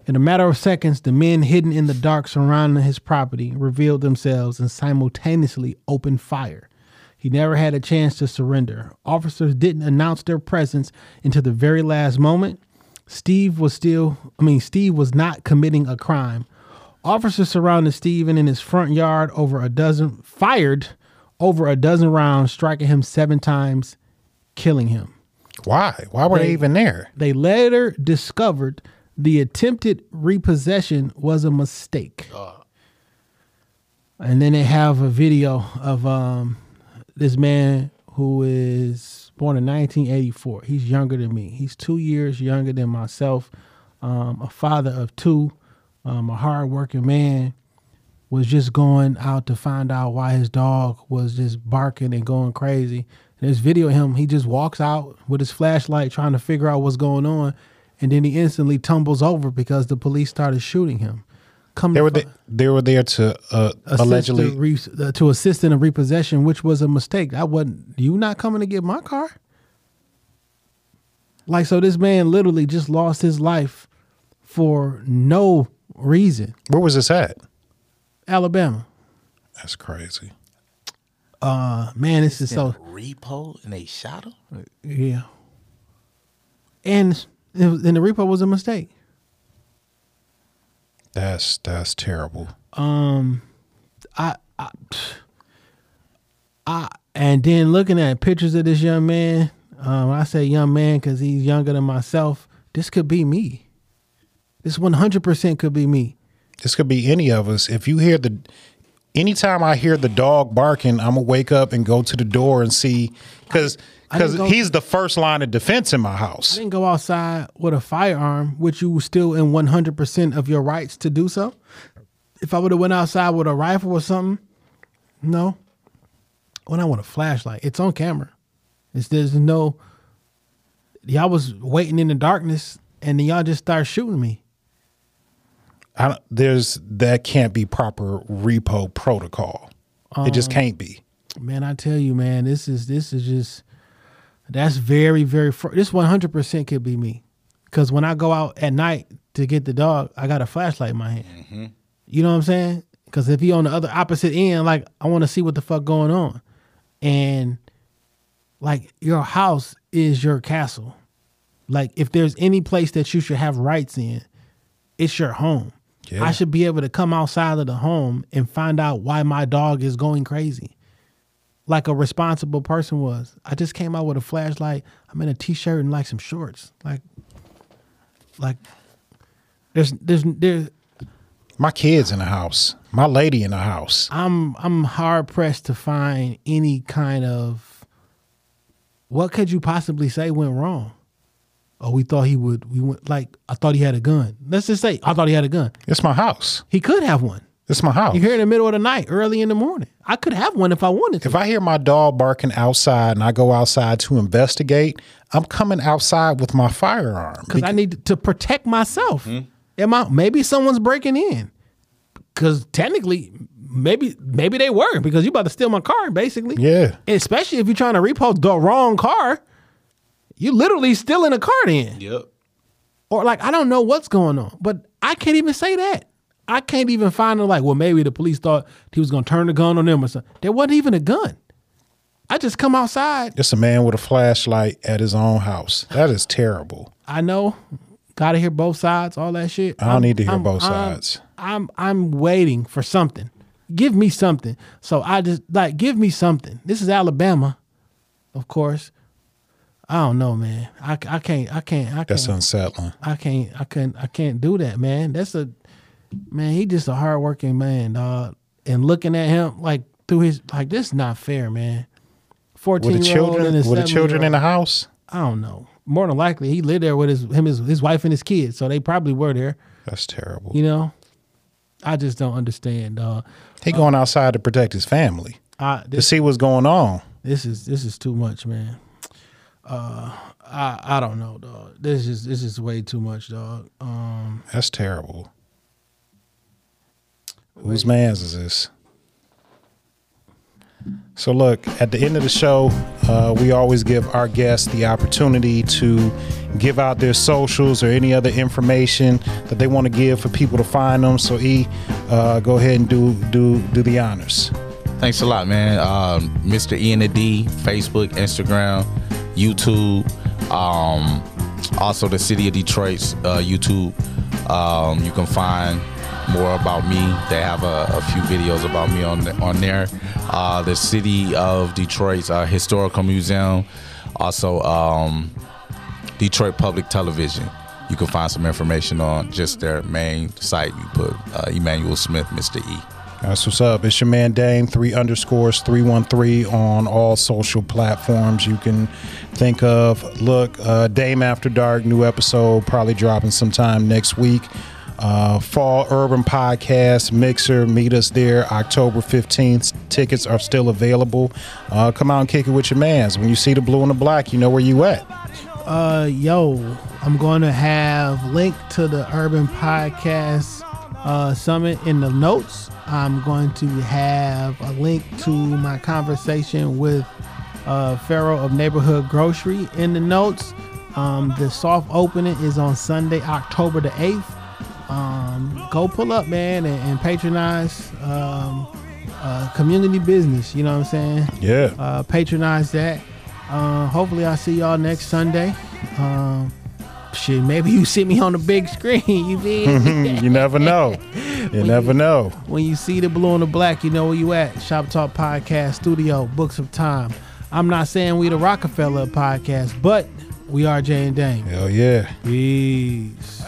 In a matter of seconds, the men hidden in the dark surrounding his property revealed themselves and simultaneously opened fire. He never had a chance to surrender. Officers didn't announce their presence until the very last moment. Steve was still, I mean, Steve was not committing a crime. Officers surrounded Steve and in his front yard over a dozen, fired over a dozen rounds, striking him seven times, killing him. Why? Why were they, they even there? They later discovered the attempted repossession was a mistake. Uh. And then they have a video of, um, this man who is born in nineteen eighty-four. He's younger than me. He's two years younger than myself. Um, a father of two, um, a hardworking man, was just going out to find out why his dog was just barking and going crazy. And this video of him, he just walks out with his flashlight trying to figure out what's going on. And then he instantly tumbles over because the police started shooting him. Come they were there, they were there to uh, assist allegedly to, re, uh, to assist in a repossession, which was a mistake. I wasn't. You not coming to get my car? Like, so this man literally just lost his life for no reason. Where was this at? Alabama. That's crazy. Uh, man, this is so repo, and they shot him. Yeah, and and the repo was a mistake. That's that's terrible. Um, I, I, I, and then looking at pictures of this young man, um, I say young man because he's younger than myself. This could be me. This one hundred percent could be me. This could be any of us. If you hear the, anytime I hear the dog barking, I'm gonna wake up and go to the door and see because. Because he's the first line of defense in my house. I didn't go outside with a firearm, which you were still in one hundred percent of your rights to do so. if I would have went outside with a rifle or something, no. When I want a flashlight, it's on camera. It's there's no. Y'all was waiting in the darkness, and then y'all just start shooting me. I don't, there's that can't be proper repo protocol. Um, it just can't be. Man, I tell you, man, this is this is just that's very very. Fr- this one hundred percent could be me, because when I go out at night to get the dog, I got a flashlight in my hand. Mm-hmm. You know what I'm saying? Because if he on the other opposite end, like I want to see what the fuck going on, and like your house is your castle. Like if there's any place that you should have rights in, it's your home. Yeah. I should be able to come outside of the home and find out why my dog is going crazy. Like a responsible person was. I just came out with a flashlight. I'm in a t-shirt and like some shorts. Like, like there's, there's, there's. My kids in the house, my lady in the house. I'm, I'm hard pressed to find any kind of, what could you possibly say went wrong? Oh, we thought he would. We went like I thought he had a gun. Let's just say I thought he had a gun. It's my house. He could have one. It's my house. You're here in the middle of the night, early in the morning. I could have one if I wanted to. If I hear my dog barking outside and I go outside to investigate, I'm coming outside with my firearm because I need to protect myself. Mm-hmm. Am I? Maybe someone's breaking in. Because technically, maybe maybe they were, because you about to steal my car, basically. Yeah. And especially if you're trying to repo the wrong car, you literally stealing a car then. Yep. Or like, I don't know what's going on, but I can't even say that. I can't even find out like, well, maybe the police thought he was going to turn the gun on them or something. There wasn't even a gun. I just come outside. It's a man with a flashlight at his own house. That is terrible. I know. Got to hear both sides, all that shit. I don't I'm, need to hear I'm, both I'm, sides. I'm I'm waiting for something. Give me something. So I just like give me something. This is Alabama, of course. I don't know, man. I, I can't I can't I can't. That's unsettling. I can't I can't I can't do that, man. That's a man. He just a hardworking man, dog. And looking at him like through his like this is not fair, man. Fourteen with the year children, old and with the children in the house. I don't know. More than likely, he lived there with his him his his wife and his kids, so they probably were there. That's terrible. You know, I just don't understand. Uh, he going uh, outside to protect his family I, this, to see what's going on. This is this is too much, man. Uh, I I don't know, dog. This is this is way too much, dog. Um, That's terrible. Wait. Whose man's is this? So look, at the end of the show, uh, we always give our guests the opportunity to give out their socials or any other information that they want to give for people to find them. So E, uh, go ahead and do do do the honors. Thanks a lot, man. Um, Mister E and the D, Facebook, Instagram, YouTube, um, also the City of Detroit's uh, YouTube. Um, you can find more about me. They have a, a few videos about me on the, on there. Uh, the City of Detroit's uh, Historical Museum, also um, Detroit Public Television. You can find some information on just their main site. You put uh, Emmanuel Smith, Mister E. That's what's up. It's your man Dame three underscores three one three on all social platforms you can think of. Look, uh, Dame After Dark, new episode probably dropping sometime next week. Uh, Fall Urban Podcast Mixer, meet us there October fifteenth. Tickets are still available. Uh, come out and kick it with your mans. When you see the blue and the black, you know where you at. Uh, yo, I'm going to have link to the Urban Podcast uh, Summit in the notes. I'm going to have a link to my conversation with uh, Pharaoh of Neighborhood Grocery in the notes. Um, the soft opening is on Sunday, October the eighth. Um, go pull up, man, and, and patronize um, uh, community business. You know what I'm saying? Yeah. Uh, patronize that. Uh, hopefully, I'll see y'all next Sunday. Um, shit, maybe you see me on the big screen. You mean? You never know. You never you, know. When you see the blue and the black, you know where you at. Shop Talk Podcast Studio, Books of Time. I'm not saying we the Rockefeller podcast, but we are Jay and Dane. Hell yeah. Peace.